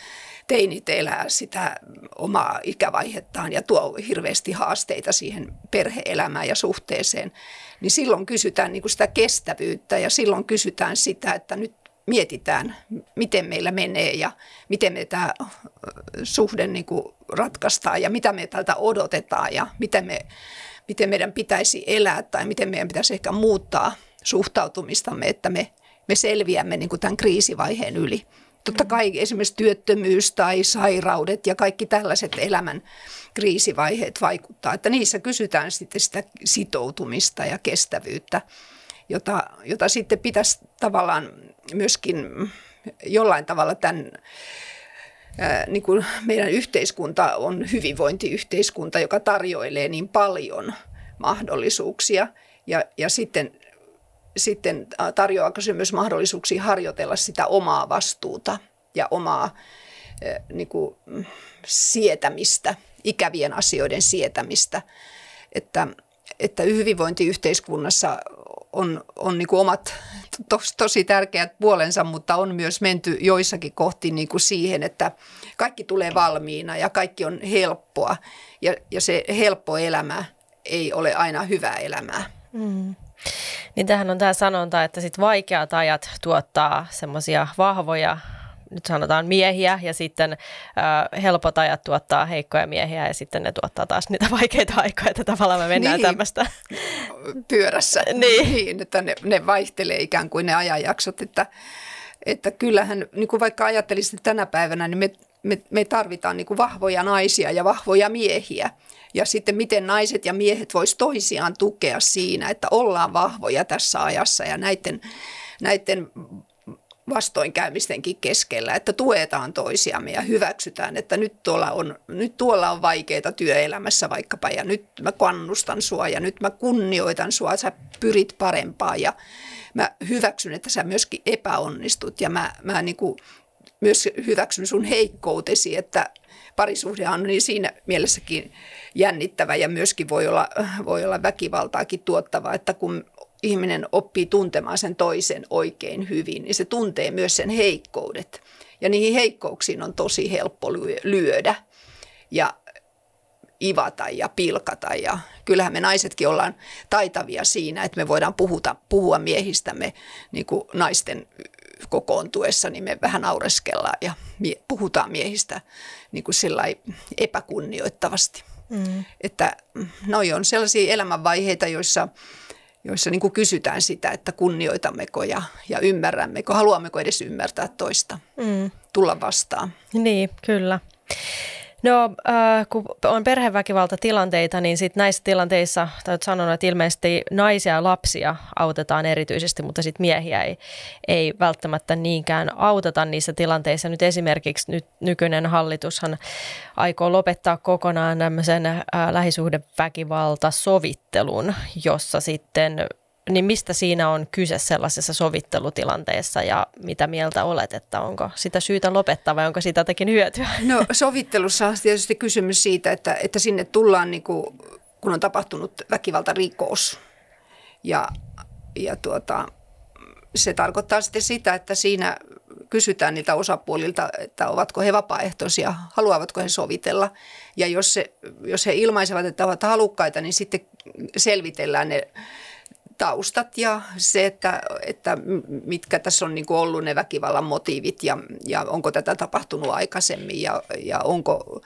teinit elää sitä omaa ikävaihettaan ja tuo hirveästi haasteita siihen perhe-elämään ja suhteeseen. Niin silloin kysytään niin kuin sitä kestävyyttä ja silloin kysytään sitä, että nyt mietitään, miten meillä menee ja miten me tämä suhde niin kuin ratkaistaan ja mitä me tältä odotetaan ja miten, me, miten meidän pitäisi elää tai miten meidän pitäisi ehkä muuttaa suhtautumistamme, että me, me selviämme niin kuin tämän kriisivaiheen yli. Totta kai esimerkiksi työttömyys tai sairaudet ja kaikki tällaiset elämän kriisivaiheet vaikuttaa, että niissä kysytään sitten sitä sitoutumista ja kestävyyttä. Jota, jota sitten pitäisi tavallaan myöskin jollain tavalla tämän, ää, niin kuin meidän yhteiskunta on hyvinvointiyhteiskunta, joka tarjoilee niin paljon mahdollisuuksia ja, ja sitten, sitten tarjoaako se myös mahdollisuuksia harjoitella sitä omaa vastuuta ja omaa ää, niin kuin sietämistä, ikävien asioiden sietämistä, että, että hyvinvointiyhteiskunnassa on, on niin kuin omat tos, tosi tärkeät puolensa, mutta on myös menty joissakin kohti niin kuin siihen, että kaikki tulee valmiina ja kaikki on helppoa. Ja, ja se helppo elämä ei ole aina hyvää elämää. Mm. Niin tämähän on tämä sanonta, että sit vaikeat ajat tuottaa semmoisia vahvoja, nyt sanotaan miehiä, ja sitten äh, helpot ajat tuottaa heikkoja miehiä, ja sitten ne tuottaa taas niitä vaikeita aikoja, että tavallaan me mennään niin tämmöistä pyörässä, niin. niin, että ne, ne vaihtelee ikään kuin ne ajanjaksot, että, että kyllähän, niin kuin vaikka ajattelisin tänä päivänä, niin me, me, me tarvitaan niin kuin vahvoja naisia ja vahvoja miehiä, ja sitten miten naiset ja miehet vois toisiaan tukea siinä, että ollaan vahvoja tässä ajassa, ja näiden, näiden vastoinkäymistenkin keskellä, että tuetaan toisiamme ja hyväksytään, että nyt tuolla on, nyt tuolla on vaikeaa työelämässä vaikkapa ja nyt mä kannustan sua ja nyt mä kunnioitan sua, sä pyrit parempaan ja mä hyväksyn, että sä myöskin epäonnistut ja mä, mä niin kuin myös hyväksyn sun heikkoutesi, että parisuhdehan on niin siinä mielessäkin jännittävä ja myöskin voi olla, voi olla väkivaltaakin tuottava, että kun ihminen oppii tuntemaan sen toisen oikein hyvin, niin se tuntee myös sen heikkoudet. Ja niihin heikkouksiin on tosi helppo lyödä ja ivata ja pilkata. Ja kyllähän me naisetkin ollaan taitavia siinä, että me voidaan puhuta, puhua miehistämme niin kuin naisten kokoontuessa, niin me vähän naureskellaan ja mie- puhutaan miehistä niin kuin sillai epäkunnioittavasti. Mm. Että noi on sellaisia elämänvaiheita, joissa, joissa niin kuin kysytään sitä, että kunnioitammeko ja, ja ymmärrämmekö, haluammeko edes ymmärtää toista, mm. tulla vastaan. Niin, kyllä. No, äh, kun on perheväkivaltatilanteita, niin sit näissä tilanteissa, tai olet sanonut, että ilmeisesti naisia ja lapsia autetaan erityisesti, mutta sit miehiä ei, ei välttämättä niinkään auteta niissä tilanteissa. Nyt esimerkiksi nyt nykyinen hallitushan aikoo lopettaa kokonaan tämmöisen äh, lähisuhdeväkivaltasovittelun, jossa sitten, niin mistä siinä on kyse sellaisessa sovittelutilanteessa ja mitä mieltä olet, että onko sitä syytä lopettaa vai onko siitä jotakin hyötyä? No sovittelussa on tietysti kysymys siitä, että, että sinne tullaan niin kuin, kun on tapahtunut väkivaltarikos ja, ja tuota, se tarkoittaa sitten sitä, että siinä kysytään niiltä osapuolilta, että ovatko he vapaaehtoisia, haluavatko he sovitella ja jos, se, jos he ilmaisevat, että ovat halukkaita, niin sitten selvitellään ne taustat ja se, että, että mitkä tässä on niin kuin ollut ne väkivallan motiivit ja, ja onko tätä tapahtunut aikaisemmin ja, ja onko,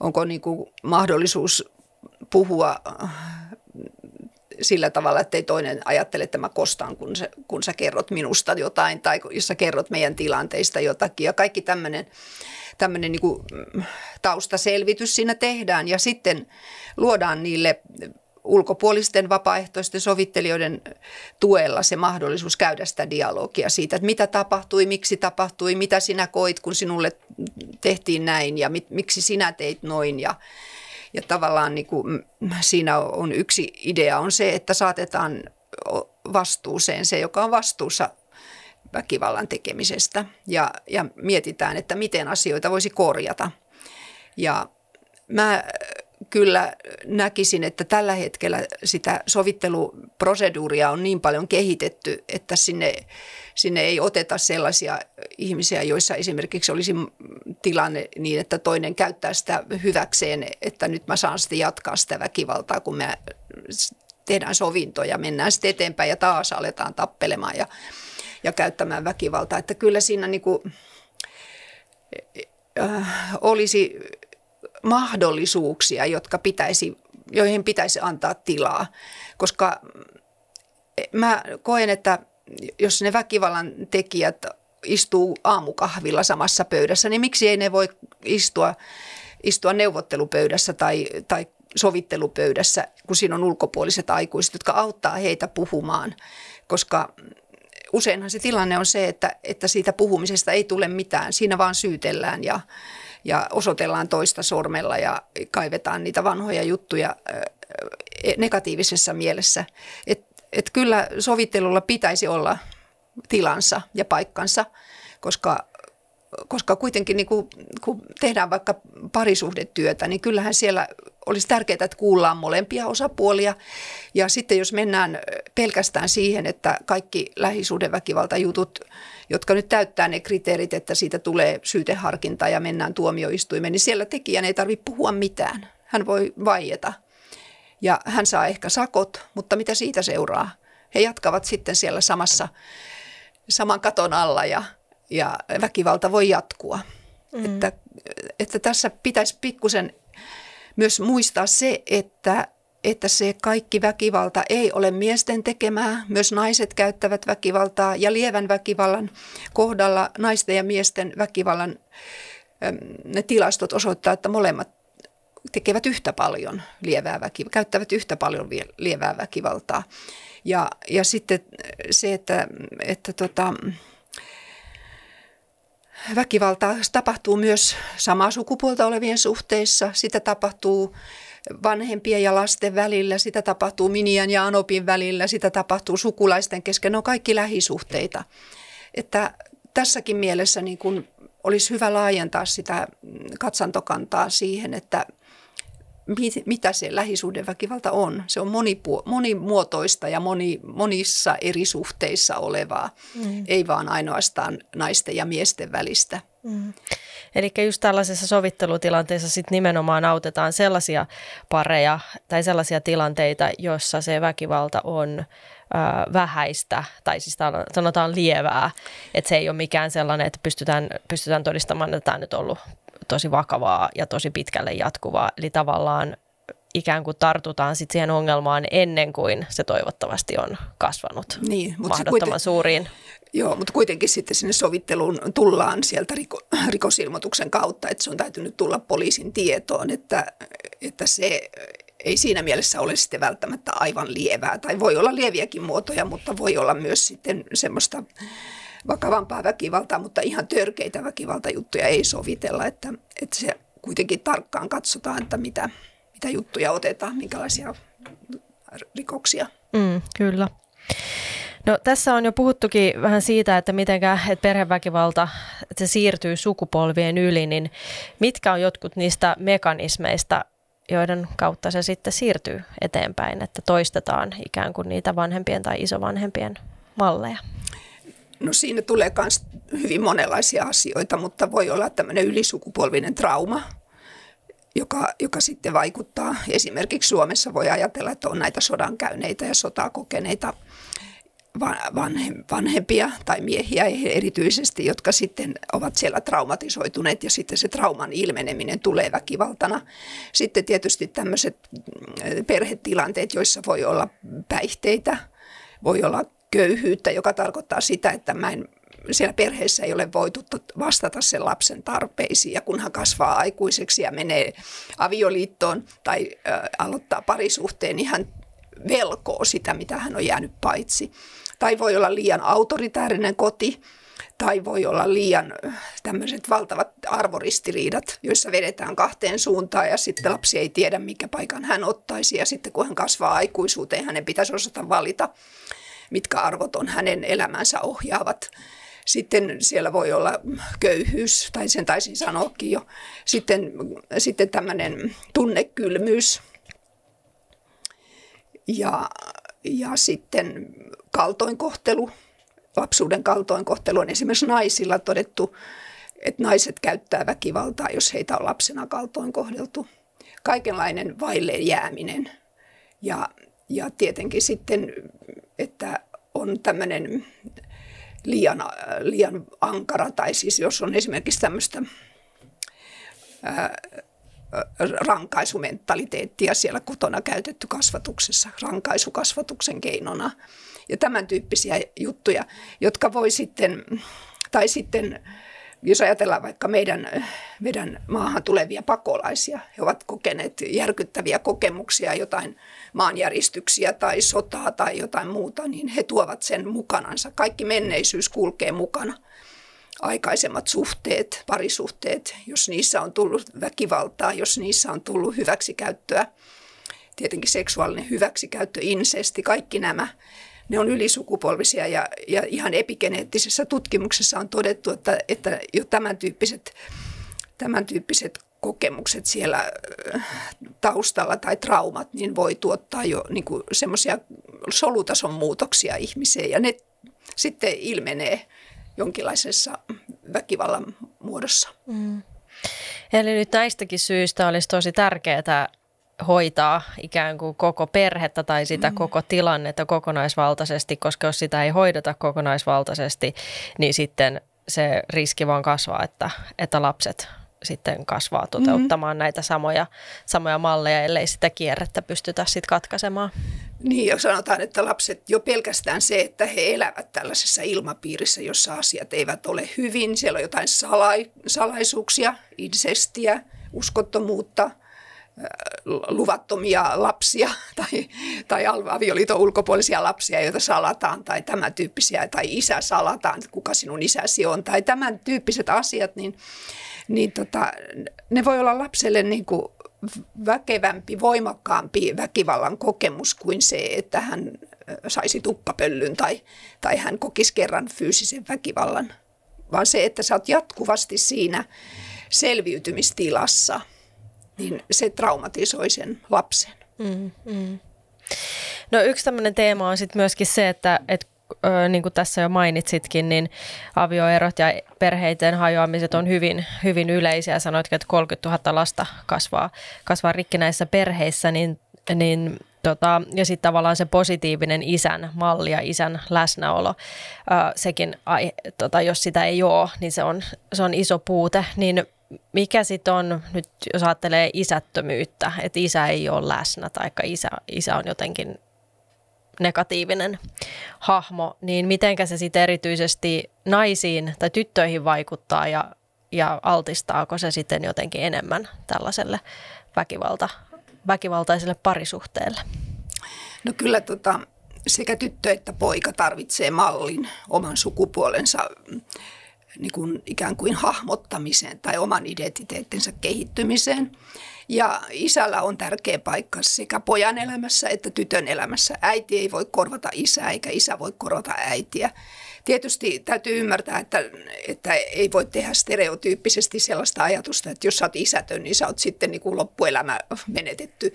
onko niin kuin mahdollisuus puhua sillä tavalla, että ei toinen ajattele, että mä kostan, kun sä, kun sä kerrot minusta jotain tai jos sä kerrot meidän tilanteista jotakin ja kaikki tämmöinen tämmöinen niin kuin taustaselvitys siinä tehdään ja sitten luodaan niille ulkopuolisten vapaaehtoisten sovittelijoiden tuella se mahdollisuus käydä sitä dialogia siitä, että mitä tapahtui, miksi tapahtui, mitä sinä koit, kun sinulle tehtiin näin ja mit, miksi sinä teit noin. Ja, ja tavallaan niin kuin siinä on yksi idea on se, että saatetaan vastuuseen se, joka on vastuussa väkivallan tekemisestä ja, ja mietitään, että miten asioita voisi korjata. Ja mä kyllä näkisin, että tällä hetkellä sitä sovitteluproseduuria on niin paljon kehitetty, että sinne, sinne ei oteta sellaisia ihmisiä, joissa esimerkiksi olisi tilanne niin, että toinen käyttää sitä hyväkseen, että nyt mä saan sitten jatkaa sitä väkivaltaa, kun me tehdään sovintoja, mennään sitten eteenpäin ja taas aletaan tappelemaan ja, ja käyttämään väkivaltaa. Että kyllä siinä niin kuin, äh, olisi mahdollisuuksia, jotka pitäisi, joihin pitäisi antaa tilaa, koska mä koen, että jos ne väkivallan tekijät istuu aamukahvilla samassa pöydässä, niin miksi ei ne voi istua, istua neuvottelupöydässä tai, tai sovittelupöydässä, kun siinä on ulkopuoliset aikuiset, jotka auttaa heitä puhumaan, koska useinhan se tilanne on se, että, että siitä puhumisesta ei tule mitään, siinä vaan syytellään ja Ja osoitellaan toista sormella ja kaivetaan niitä vanhoja juttuja negatiivisessa mielessä. Et, et kyllä sovittelulla pitäisi olla tilansa ja paikkansa, koska, koska kuitenkin niin kun, kun tehdään vaikka parisuhdetyötä, niin kyllähän siellä olisi tärkeää, että kuullaan molempia osapuolia. Ja sitten jos mennään pelkästään siihen, että kaikki lähisuhdeväkivaltajutut, jotka nyt täyttää ne kriteerit, että siitä tulee syyteharkinta ja mennään tuomioistuimeen, niin siellä tekijän ei tarvitse puhua mitään. Hän voi vaieta ja hän saa ehkä sakot, mutta mitä siitä seuraa? He jatkavat sitten siellä samassa, saman katon alla ja, ja väkivalta voi jatkua. Mm. Että, että tässä pitäisi pikkusen myös muistaa se, että, että se kaikki väkivalta ei ole miesten tekemää. Myös naiset käyttävät väkivaltaa ja lievän väkivallan kohdalla naisten ja miesten väkivallan ne tilastot osoittaa, että molemmat tekevät yhtä paljon lievää väkivaltaa, käyttävät yhtä paljon lievää väkivaltaa. Ja, ja sitten se, että, että tota, väkivaltaa tapahtuu myös samaa sukupuolta olevien suhteissa, sitä tapahtuu vanhempien ja lasten välillä, sitä tapahtuu minian ja anopin välillä, sitä tapahtuu sukulaisten kesken, ne on kaikki lähisuhteita. Että tässäkin mielessä niin kun olisi hyvä laajentaa sitä katsantokantaa siihen, että mitä se lähisuhdeväkivalta on. Se on monipu- monimuotoista ja moni, monissa eri suhteissa olevaa, mm. ei vaan ainoastaan naisten ja miesten välistä. Mm. Eli just tällaisessa sovittelutilanteessa sit nimenomaan autetaan sellaisia pareja tai sellaisia tilanteita, joissa se väkivalta on ö, vähäistä tai siis sanotaan lievää, että se ei ole mikään sellainen, että pystytään, pystytään todistamaan, että tämä nyt on ollut tosi vakavaa ja tosi pitkälle jatkuvaa. Eli tavallaan ikään kuin tartutaan sit siihen ongelmaan ennen kuin se toivottavasti on kasvanut niin, mutta mahdottoman kuiten, suuriin. Joo, mutta kuitenkin sitten sinne sovitteluun tullaan sieltä riko, rikosilmoituksen kautta, että se on täytynyt tulla poliisin tietoon, että, että se ei siinä mielessä ole sitten välttämättä aivan lievää. Tai voi olla lieviäkin muotoja, mutta voi olla myös sitten semmoista vakavampaa väkivaltaa, mutta ihan törkeitä väkivaltajuttuja ei sovitella, että, että se kuitenkin tarkkaan katsotaan, että mitä, mitä juttuja otetaan, minkälaisia rikoksia. Mm, kyllä. No, tässä on jo puhuttukin vähän siitä, että mitenkä että perheväkivalta että se siirtyy sukupolvien yli, niin mitkä on jotkut niistä mekanismeista, joiden kautta se sitten siirtyy eteenpäin, että toistetaan ikään kuin niitä vanhempien tai isovanhempien malleja? No siinä tulee myös hyvin monenlaisia asioita, mutta voi olla tämmöinen ylisukupolvinen trauma, joka, joka sitten vaikuttaa. Esimerkiksi Suomessa voi ajatella, että on näitä sodan käyneitä ja sotaa kokeneita vanhempia tai miehiä erityisesti, jotka sitten ovat siellä traumatisoituneet ja sitten se trauman ilmeneminen tulee väkivaltana. Sitten tietysti tämmöiset perhetilanteet, joissa voi olla päihteitä, voi olla köyhyyttä, joka tarkoittaa sitä, että mä en, siellä perheessä ei ole voitu vastata sen lapsen tarpeisiin. Ja kun hän kasvaa aikuiseksi ja menee avioliittoon tai äh, aloittaa parisuhteen, niin hän velkoo sitä, mitä hän on jäänyt paitsi. Tai voi olla liian autoritäärinen koti, tai voi olla liian tämmöiset valtavat arvoristiriidat, joissa vedetään kahteen suuntaan ja sitten lapsi ei tiedä, mikä paikan hän ottaisi. Ja sitten kun hän kasvaa aikuisuuteen, hänen pitäisi osata valita, mitkä arvot on hänen elämänsä ohjaavat. Sitten siellä voi olla köyhyys, tai sen taisin sanoakin jo. Sitten, sitten tämmöinen tunnekylmyys ja, ja sitten kaltoinkohtelu. Lapsuuden kaltoinkohtelu on esimerkiksi naisilla todettu, että naiset käyttää väkivaltaa, jos heitä on lapsena kaltoinkohdeltu. Kaikenlainen vaille jääminen ja, ja tietenkin sitten että on tämmöinen liian, liian ankara, tai siis jos on esimerkiksi tämmöistä ää, rankaisumentaliteettia siellä kotona käytetty kasvatuksessa, rankaisukasvatuksen keinona. Ja tämän tyyppisiä juttuja, jotka voi sitten, tai sitten jos ajatellaan vaikka meidän, meidän maahan tulevia pakolaisia, he ovat kokeneet järkyttäviä kokemuksia, jotain maanjäristyksiä tai sotaa tai jotain muuta, niin he tuovat sen mukanansa. Kaikki menneisyys kulkee mukana. Aikaisemmat suhteet, parisuhteet, jos niissä on tullut väkivaltaa, jos niissä on tullut hyväksikäyttöä, tietenkin seksuaalinen hyväksikäyttö, insesti, kaikki nämä. Ne on ylisukupolvisia ja, ja ihan epigeneettisessä tutkimuksessa on todettu, että, että jo tämän tyyppiset, tämän tyyppiset kokemukset siellä taustalla tai traumat niin voi tuottaa jo niin kuin semmoisia solutason muutoksia ihmiseen. Ja ne sitten ilmenee jonkinlaisessa väkivallan muodossa. Mm. Eli nyt näistäkin syistä olisi tosi tärkeää hoitaa ikään kuin koko perhettä tai sitä koko tilannetta kokonaisvaltaisesti, koska jos sitä ei hoideta kokonaisvaltaisesti, niin sitten se riski vaan kasvaa, että, että lapset sitten kasvaa toteuttamaan mm-hmm. näitä samoja, samoja malleja, ellei sitä kierrettä pystytä sitten katkaisemaan. Niin, ja sanotaan, että lapset jo pelkästään se, että he elävät tällaisessa ilmapiirissä, jossa asiat eivät ole hyvin. Siellä on jotain sala- salaisuuksia, insestiä, uskottomuutta, luvattomia lapsia tai, tai avioliiton ulkopuolisia lapsia, joita salataan tai tämän tyyppisiä, tai isä salataan, kuka sinun isäsi on, tai tämän tyyppiset asiat, niin, niin tota, ne voi olla lapselle niin kuin väkevämpi, voimakkaampi väkivallan kokemus kuin se, että hän saisi tukkapöllyn tai, tai hän kokisi kerran fyysisen väkivallan, vaan se, että sä oot jatkuvasti siinä selviytymistilassa. niin se traumatisoi sen lapsen. Mm, mm. No yksi tämmöinen teema on sitten myöskin se, että et, ö, niin kuin tässä jo mainitsitkin, niin avioerot ja perheiden hajoamiset on hyvin, hyvin yleisiä. Sanoitkin, että kolmekymmentätuhatta lasta kasvaa, kasvaa rikkinäisissä perheissä, niin, niin tota, ja sitten tavallaan se positiivinen isän malli ja isän läsnäolo, ö, sekin, ai, tota, jos sitä ei ole, niin se on, se on iso puute, niin mikä sitten on, nyt jos ajattelee isättömyyttä, että isä ei ole läsnä tai isä, isä on jotenkin negatiivinen hahmo, niin mitenkä se sitten erityisesti naisiin tai tyttöihin vaikuttaa ja, ja altistaako se sitten jotenkin enemmän tällaiselle väkivalta, väkivaltaiselle parisuhteelle? No kyllä tota, sekä tyttö että poika tarvitsee mallin oman sukupuolensa niin kuin ikään kuin hahmottamiseen tai oman identiteettinsä kehittymiseen. Ja isällä on tärkeä paikka sekä pojan elämässä että tytön elämässä. Äiti ei voi korvata isää eikä isä voi korvata äitiä. Tietysti täytyy ymmärtää, että, että ei voi tehdä stereotyyppisesti sellaista ajatusta, että jos sä oot isätön, niin sä oot sitten niin kuin loppuelämä menetetty.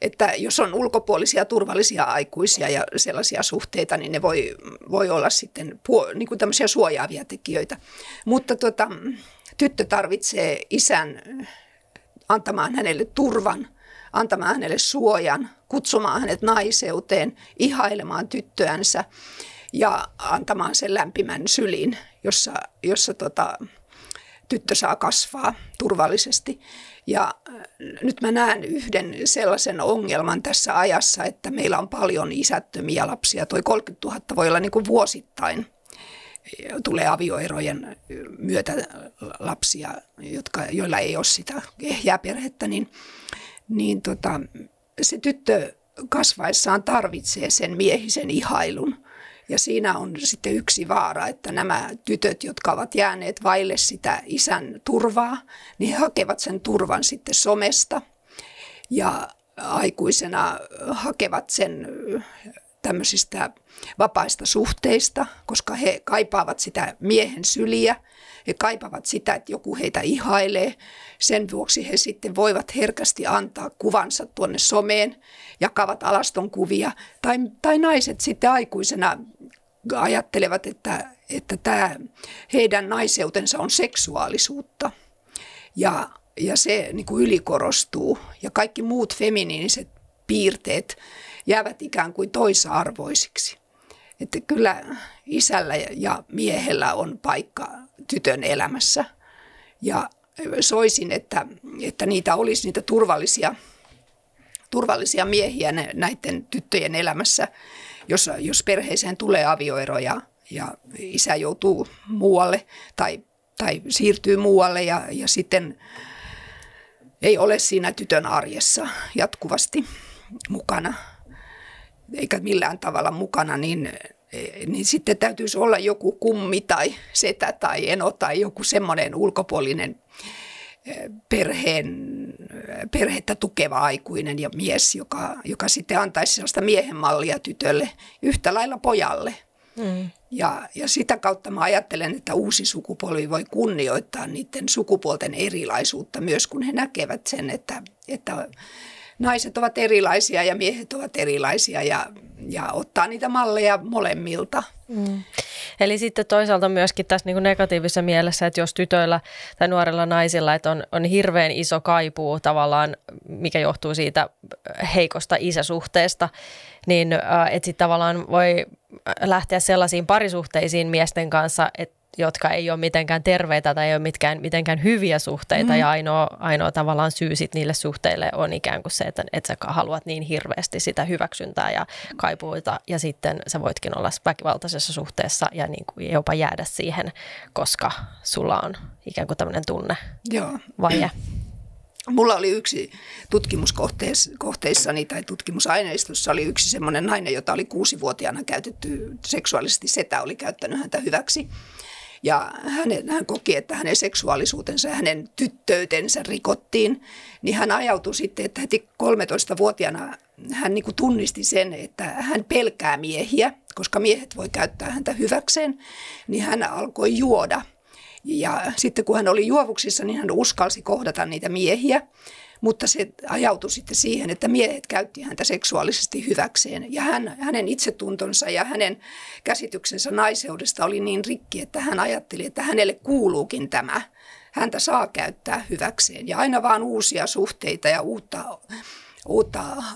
Että jos on ulkopuolisia, turvallisia aikuisia ja sellaisia suhteita, niin ne voi, voi olla sitten niin kuin tämmöisiä suojaavia tekijöitä. Mutta tuota, tyttö tarvitsee isän antamaan hänelle turvan, antamaan hänelle suojan, kutsumaan hänet naiseuteen, ihailemaan tyttöänsä ja antamaan sen lämpimän sylin, jossa, jossa tota, tyttö saa kasvaa turvallisesti. Ja nyt mä näen yhden sellaisen ongelman tässä ajassa, että meillä on paljon isättömiä lapsia. Toi kolmekymmentätuhatta voi olla niin kuin vuosittain. Tulee avioerojen myötä lapsia, jotka, joilla ei ole sitä ehjää perhettä, niin, niin tota, se tyttö kasvaessaan tarvitsee sen miehisen ihailun. Ja siinä on sitten yksi vaara, että nämä tytöt, jotka ovat jääneet vaille sitä isän turvaa, niin he hakevat sen turvan sitten somesta ja aikuisena hakevat sen tämmöisistä vapaista suhteista, koska he kaipaavat sitä miehen syliä, he kaipaavat sitä, että joku heitä ihailee. Sen vuoksi he sitten voivat herkästi antaa kuvansa tuonne someen, jakavat alaston kuvia. Tai, tai naiset sitten aikuisena ajattelevat, että, että tämä, heidän naiseutensa on seksuaalisuutta ja, ja se niin kuin ylikorostuu ja kaikki muut feminiiniset piirteet jäävät ikään kuin toisarvoisiksi. Että kyllä isällä ja miehellä on paikka tytön elämässä ja soisin, että, että niitä olisi niitä turvallisia, turvallisia miehiä näiden tyttöjen elämässä, jos, jos perheeseen tulee avioero ja, ja isä joutuu muualle tai, tai siirtyy muualle ja, ja sitten ei ole siinä tytön arjessa jatkuvasti mukana. Eikä millään tavalla mukana, niin, niin sitten täytyisi olla joku kummi tai setä tai eno tai joku semmoinen ulkopuolinen perheen, perhettä tukeva aikuinen ja mies, joka, joka sitten antaisi sellaista miehen mallia tytölle, yhtä lailla pojalle. Mm. Ja, ja sitä kautta mä ajattelen, että uusi sukupolvi voi kunnioittaa niiden sukupuolten erilaisuutta myös, kun he näkevät sen, että, että naiset ovat erilaisia ja miehet ovat erilaisia ja, ja ottaa niitä malleja molemmilta. Mm. Eli sitten toisaalta myöskin tässä niin kuin negatiivisessa mielessä, että jos tytöillä tai nuorilla naisilla että on, on hirveän iso kaipuu tavallaan, mikä johtuu siitä heikosta isäsuhteesta, niin että sitten tavallaan voi lähteä sellaisiin parisuhteisiin miesten kanssa, että jotka ei ole mitenkään terveitä tai ei ole mitkään, mitenkään hyviä suhteita mm. ja ainoa, ainoa tavallaan syy sit niille suhteille on ikään kuin se, että, että sä haluat niin hirveästi sitä hyväksyntää ja kaipuuta ja sitten sä voitkin olla väkivaltaisessa suhteessa ja niin kuin jopa jäädä siihen, koska sulla on ikään kuin tämmöinen tunne. Joo. Vaje. Mulla oli yksi tutkimuskohteissani tai tutkimusaineistossa oli yksi semmoinen nainen, jota oli kuusivuotiaana käytetty seksuaalisesti, setä oli käyttänyt häntä hyväksi. Ja hänen, hän koki, että hänen seksuaalisuutensa ja hänen tyttöytensä rikottiin, niin hän ajautui sitten, että heti kolmetoistavuotiaana hän niin kuin tunnisti sen, että hän pelkää miehiä, koska miehet voi käyttää häntä hyväkseen, niin hän alkoi juoda. Ja sitten kun hän oli juovuksissa, niin hän uskalsi kohdata niitä miehiä, mutta se ajautui sitten siihen, että miehet käytti häntä seksuaalisesti hyväkseen. Ja hän, hänen itsetuntonsa ja hänen käsityksensä naiseudesta oli niin rikki, että hän ajatteli, että hänelle kuuluukin tämä. Häntä saa käyttää hyväkseen ja aina vaan uusia suhteita ja uutta, uutta äh,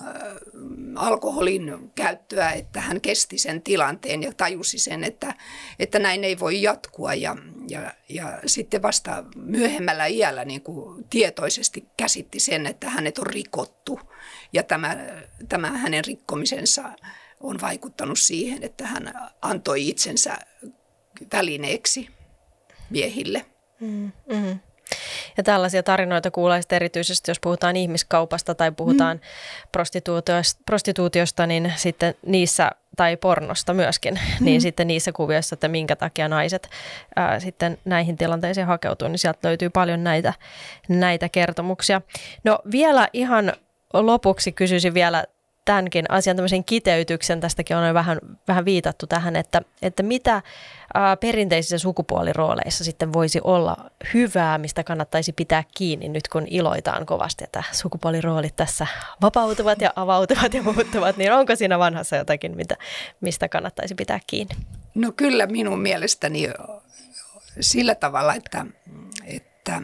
alkoholin käyttöä, että hän kesti sen tilanteen ja tajusi sen, että, että näin ei voi jatkua. Ja, ja, ja sitten vasta myöhemmällä iällä niin kuin tietoisesti käsitti sen, että hänet on rikottu ja tämä, tämä hänen rikkomisensa on vaikuttanut siihen, että hän antoi itsensä välineeksi miehille. Mm, mm. Ja tällaisia tarinoita kuulee erityisesti, jos puhutaan ihmiskaupasta tai puhutaan mm. prostituutiosta, prostituutiosta, niin sitten niissä, tai pornosta myöskin, mm. niin sitten niissä kuvioissa, että minkä takia naiset ää, sitten näihin tilanteisiin hakeutuu, niin sieltä löytyy paljon näitä, näitä kertomuksia. No vielä ihan lopuksi kysyisin vielä tämänkin asian tämmöisen kiteytyksen, tästäkin on vähän, vähän viitattu tähän, että, että mitä ää, perinteisissä sukupuolirooleissa sitten voisi olla hyvää, mistä kannattaisi pitää kiinni nyt kun iloitaan kovasti, että sukupuoliroolit tässä vapautuvat ja avautuvat ja muuttuvat, niin onko siinä vanhassa jotakin, mitä, mistä kannattaisi pitää kiinni? No kyllä minun mielestäni sillä tavalla, että, että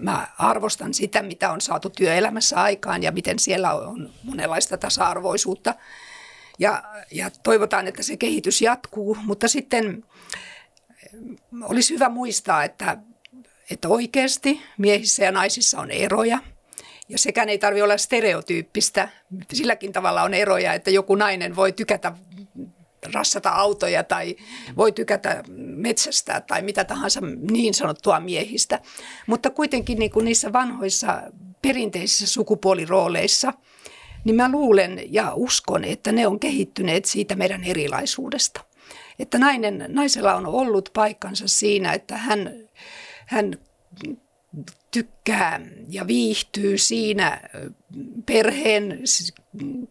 mä arvostan sitä, mitä on saatu työelämässä aikaan ja miten siellä on monenlaista tasa-arvoisuutta ja, ja toivotaan, että se kehitys jatkuu, mutta sitten olisi hyvä muistaa, että, että oikeasti miehissä ja naisissa on eroja ja sekään ei tarvitse olla stereotyyppistä, silläkin tavalla on eroja, että joku nainen voi tykätä rassata autoja tai voi tykätä metsästää tai mitä tahansa niin sanottua miehistä. Mutta kuitenkin niin kuin niissä vanhoissa perinteisissä sukupuolirooleissa, niin mä luulen ja uskon, että ne on kehittyneet siitä meidän erilaisuudesta. Että nainen, naisella on ollut paikkansa siinä, että hän, hän tykkää ja viihtyy siinä perheen,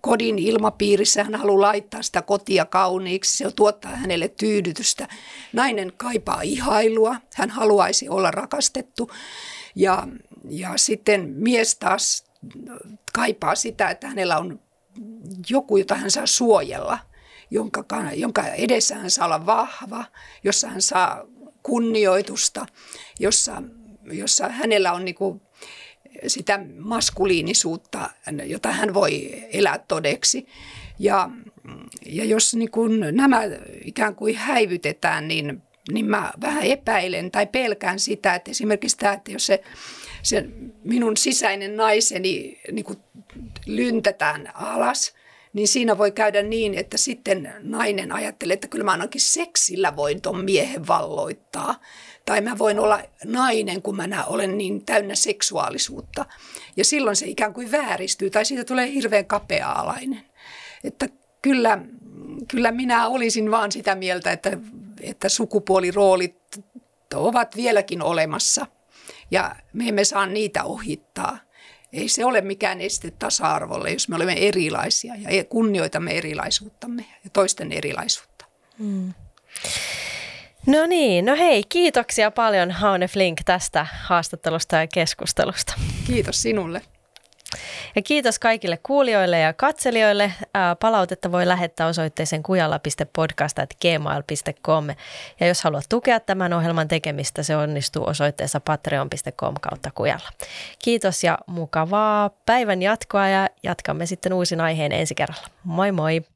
kodin ilmapiirissä. Hän haluaa laittaa sitä kotia kauniiksi. Se tuottaa hänelle tyydytystä. Nainen kaipaa ihailua. Hän haluaisi olla rakastettu. Ja, ja sitten mies taas kaipaa sitä, että hänellä on joku, jota hän saa suojella, jonka, jonka edessä hän saa olla vahva, jossa hän saa kunnioitusta, jossa jossa hänellä on niin kuin sitä maskuliinisuutta, jota hän voi elää todeksi. Ja, ja jos niin kuin nämä ikään kuin häivytetään, niin, niin mä vähän epäilen tai pelkään sitä, että esimerkiksi tämä, että jos se, se minun sisäinen naiseni niin kuin lyntetään alas, niin siinä voi käydä niin, että sitten nainen ajattelee, että kyllä mä ainakin seksillä voin ton miehen valloittaa. Tai mä voin olla nainen, kun mä olen niin täynnä seksuaalisuutta. Ja silloin se ikään kuin vääristyy tai siitä tulee hirveän kapea-alainen. Että kyllä, kyllä minä olisin vaan sitä mieltä, että, että sukupuoliroolit ovat vieläkin olemassa. Ja me emme saa niitä ohittaa. Ei se ole mikään este tasa-arvolle, jos me olemme erilaisia ja kunnioitamme erilaisuuttamme ja toisten erilaisuutta. Mm. No niin, no hei, kiitoksia paljon Aune Flinck tästä haastattelusta ja keskustelusta. Kiitos sinulle. Ja kiitos kaikille kuulijoille ja katselijoille. Palautetta voi lähettää osoitteeseen kujalla piste podcast at gmail piste com. Ja jos haluat tukea tämän ohjelman tekemistä, se onnistuu osoitteessa patreon piste com kautta kujalla. Kiitos ja mukavaa päivän jatkoa ja jatkamme sitten uusin aiheen ensi kerralla. Moi moi!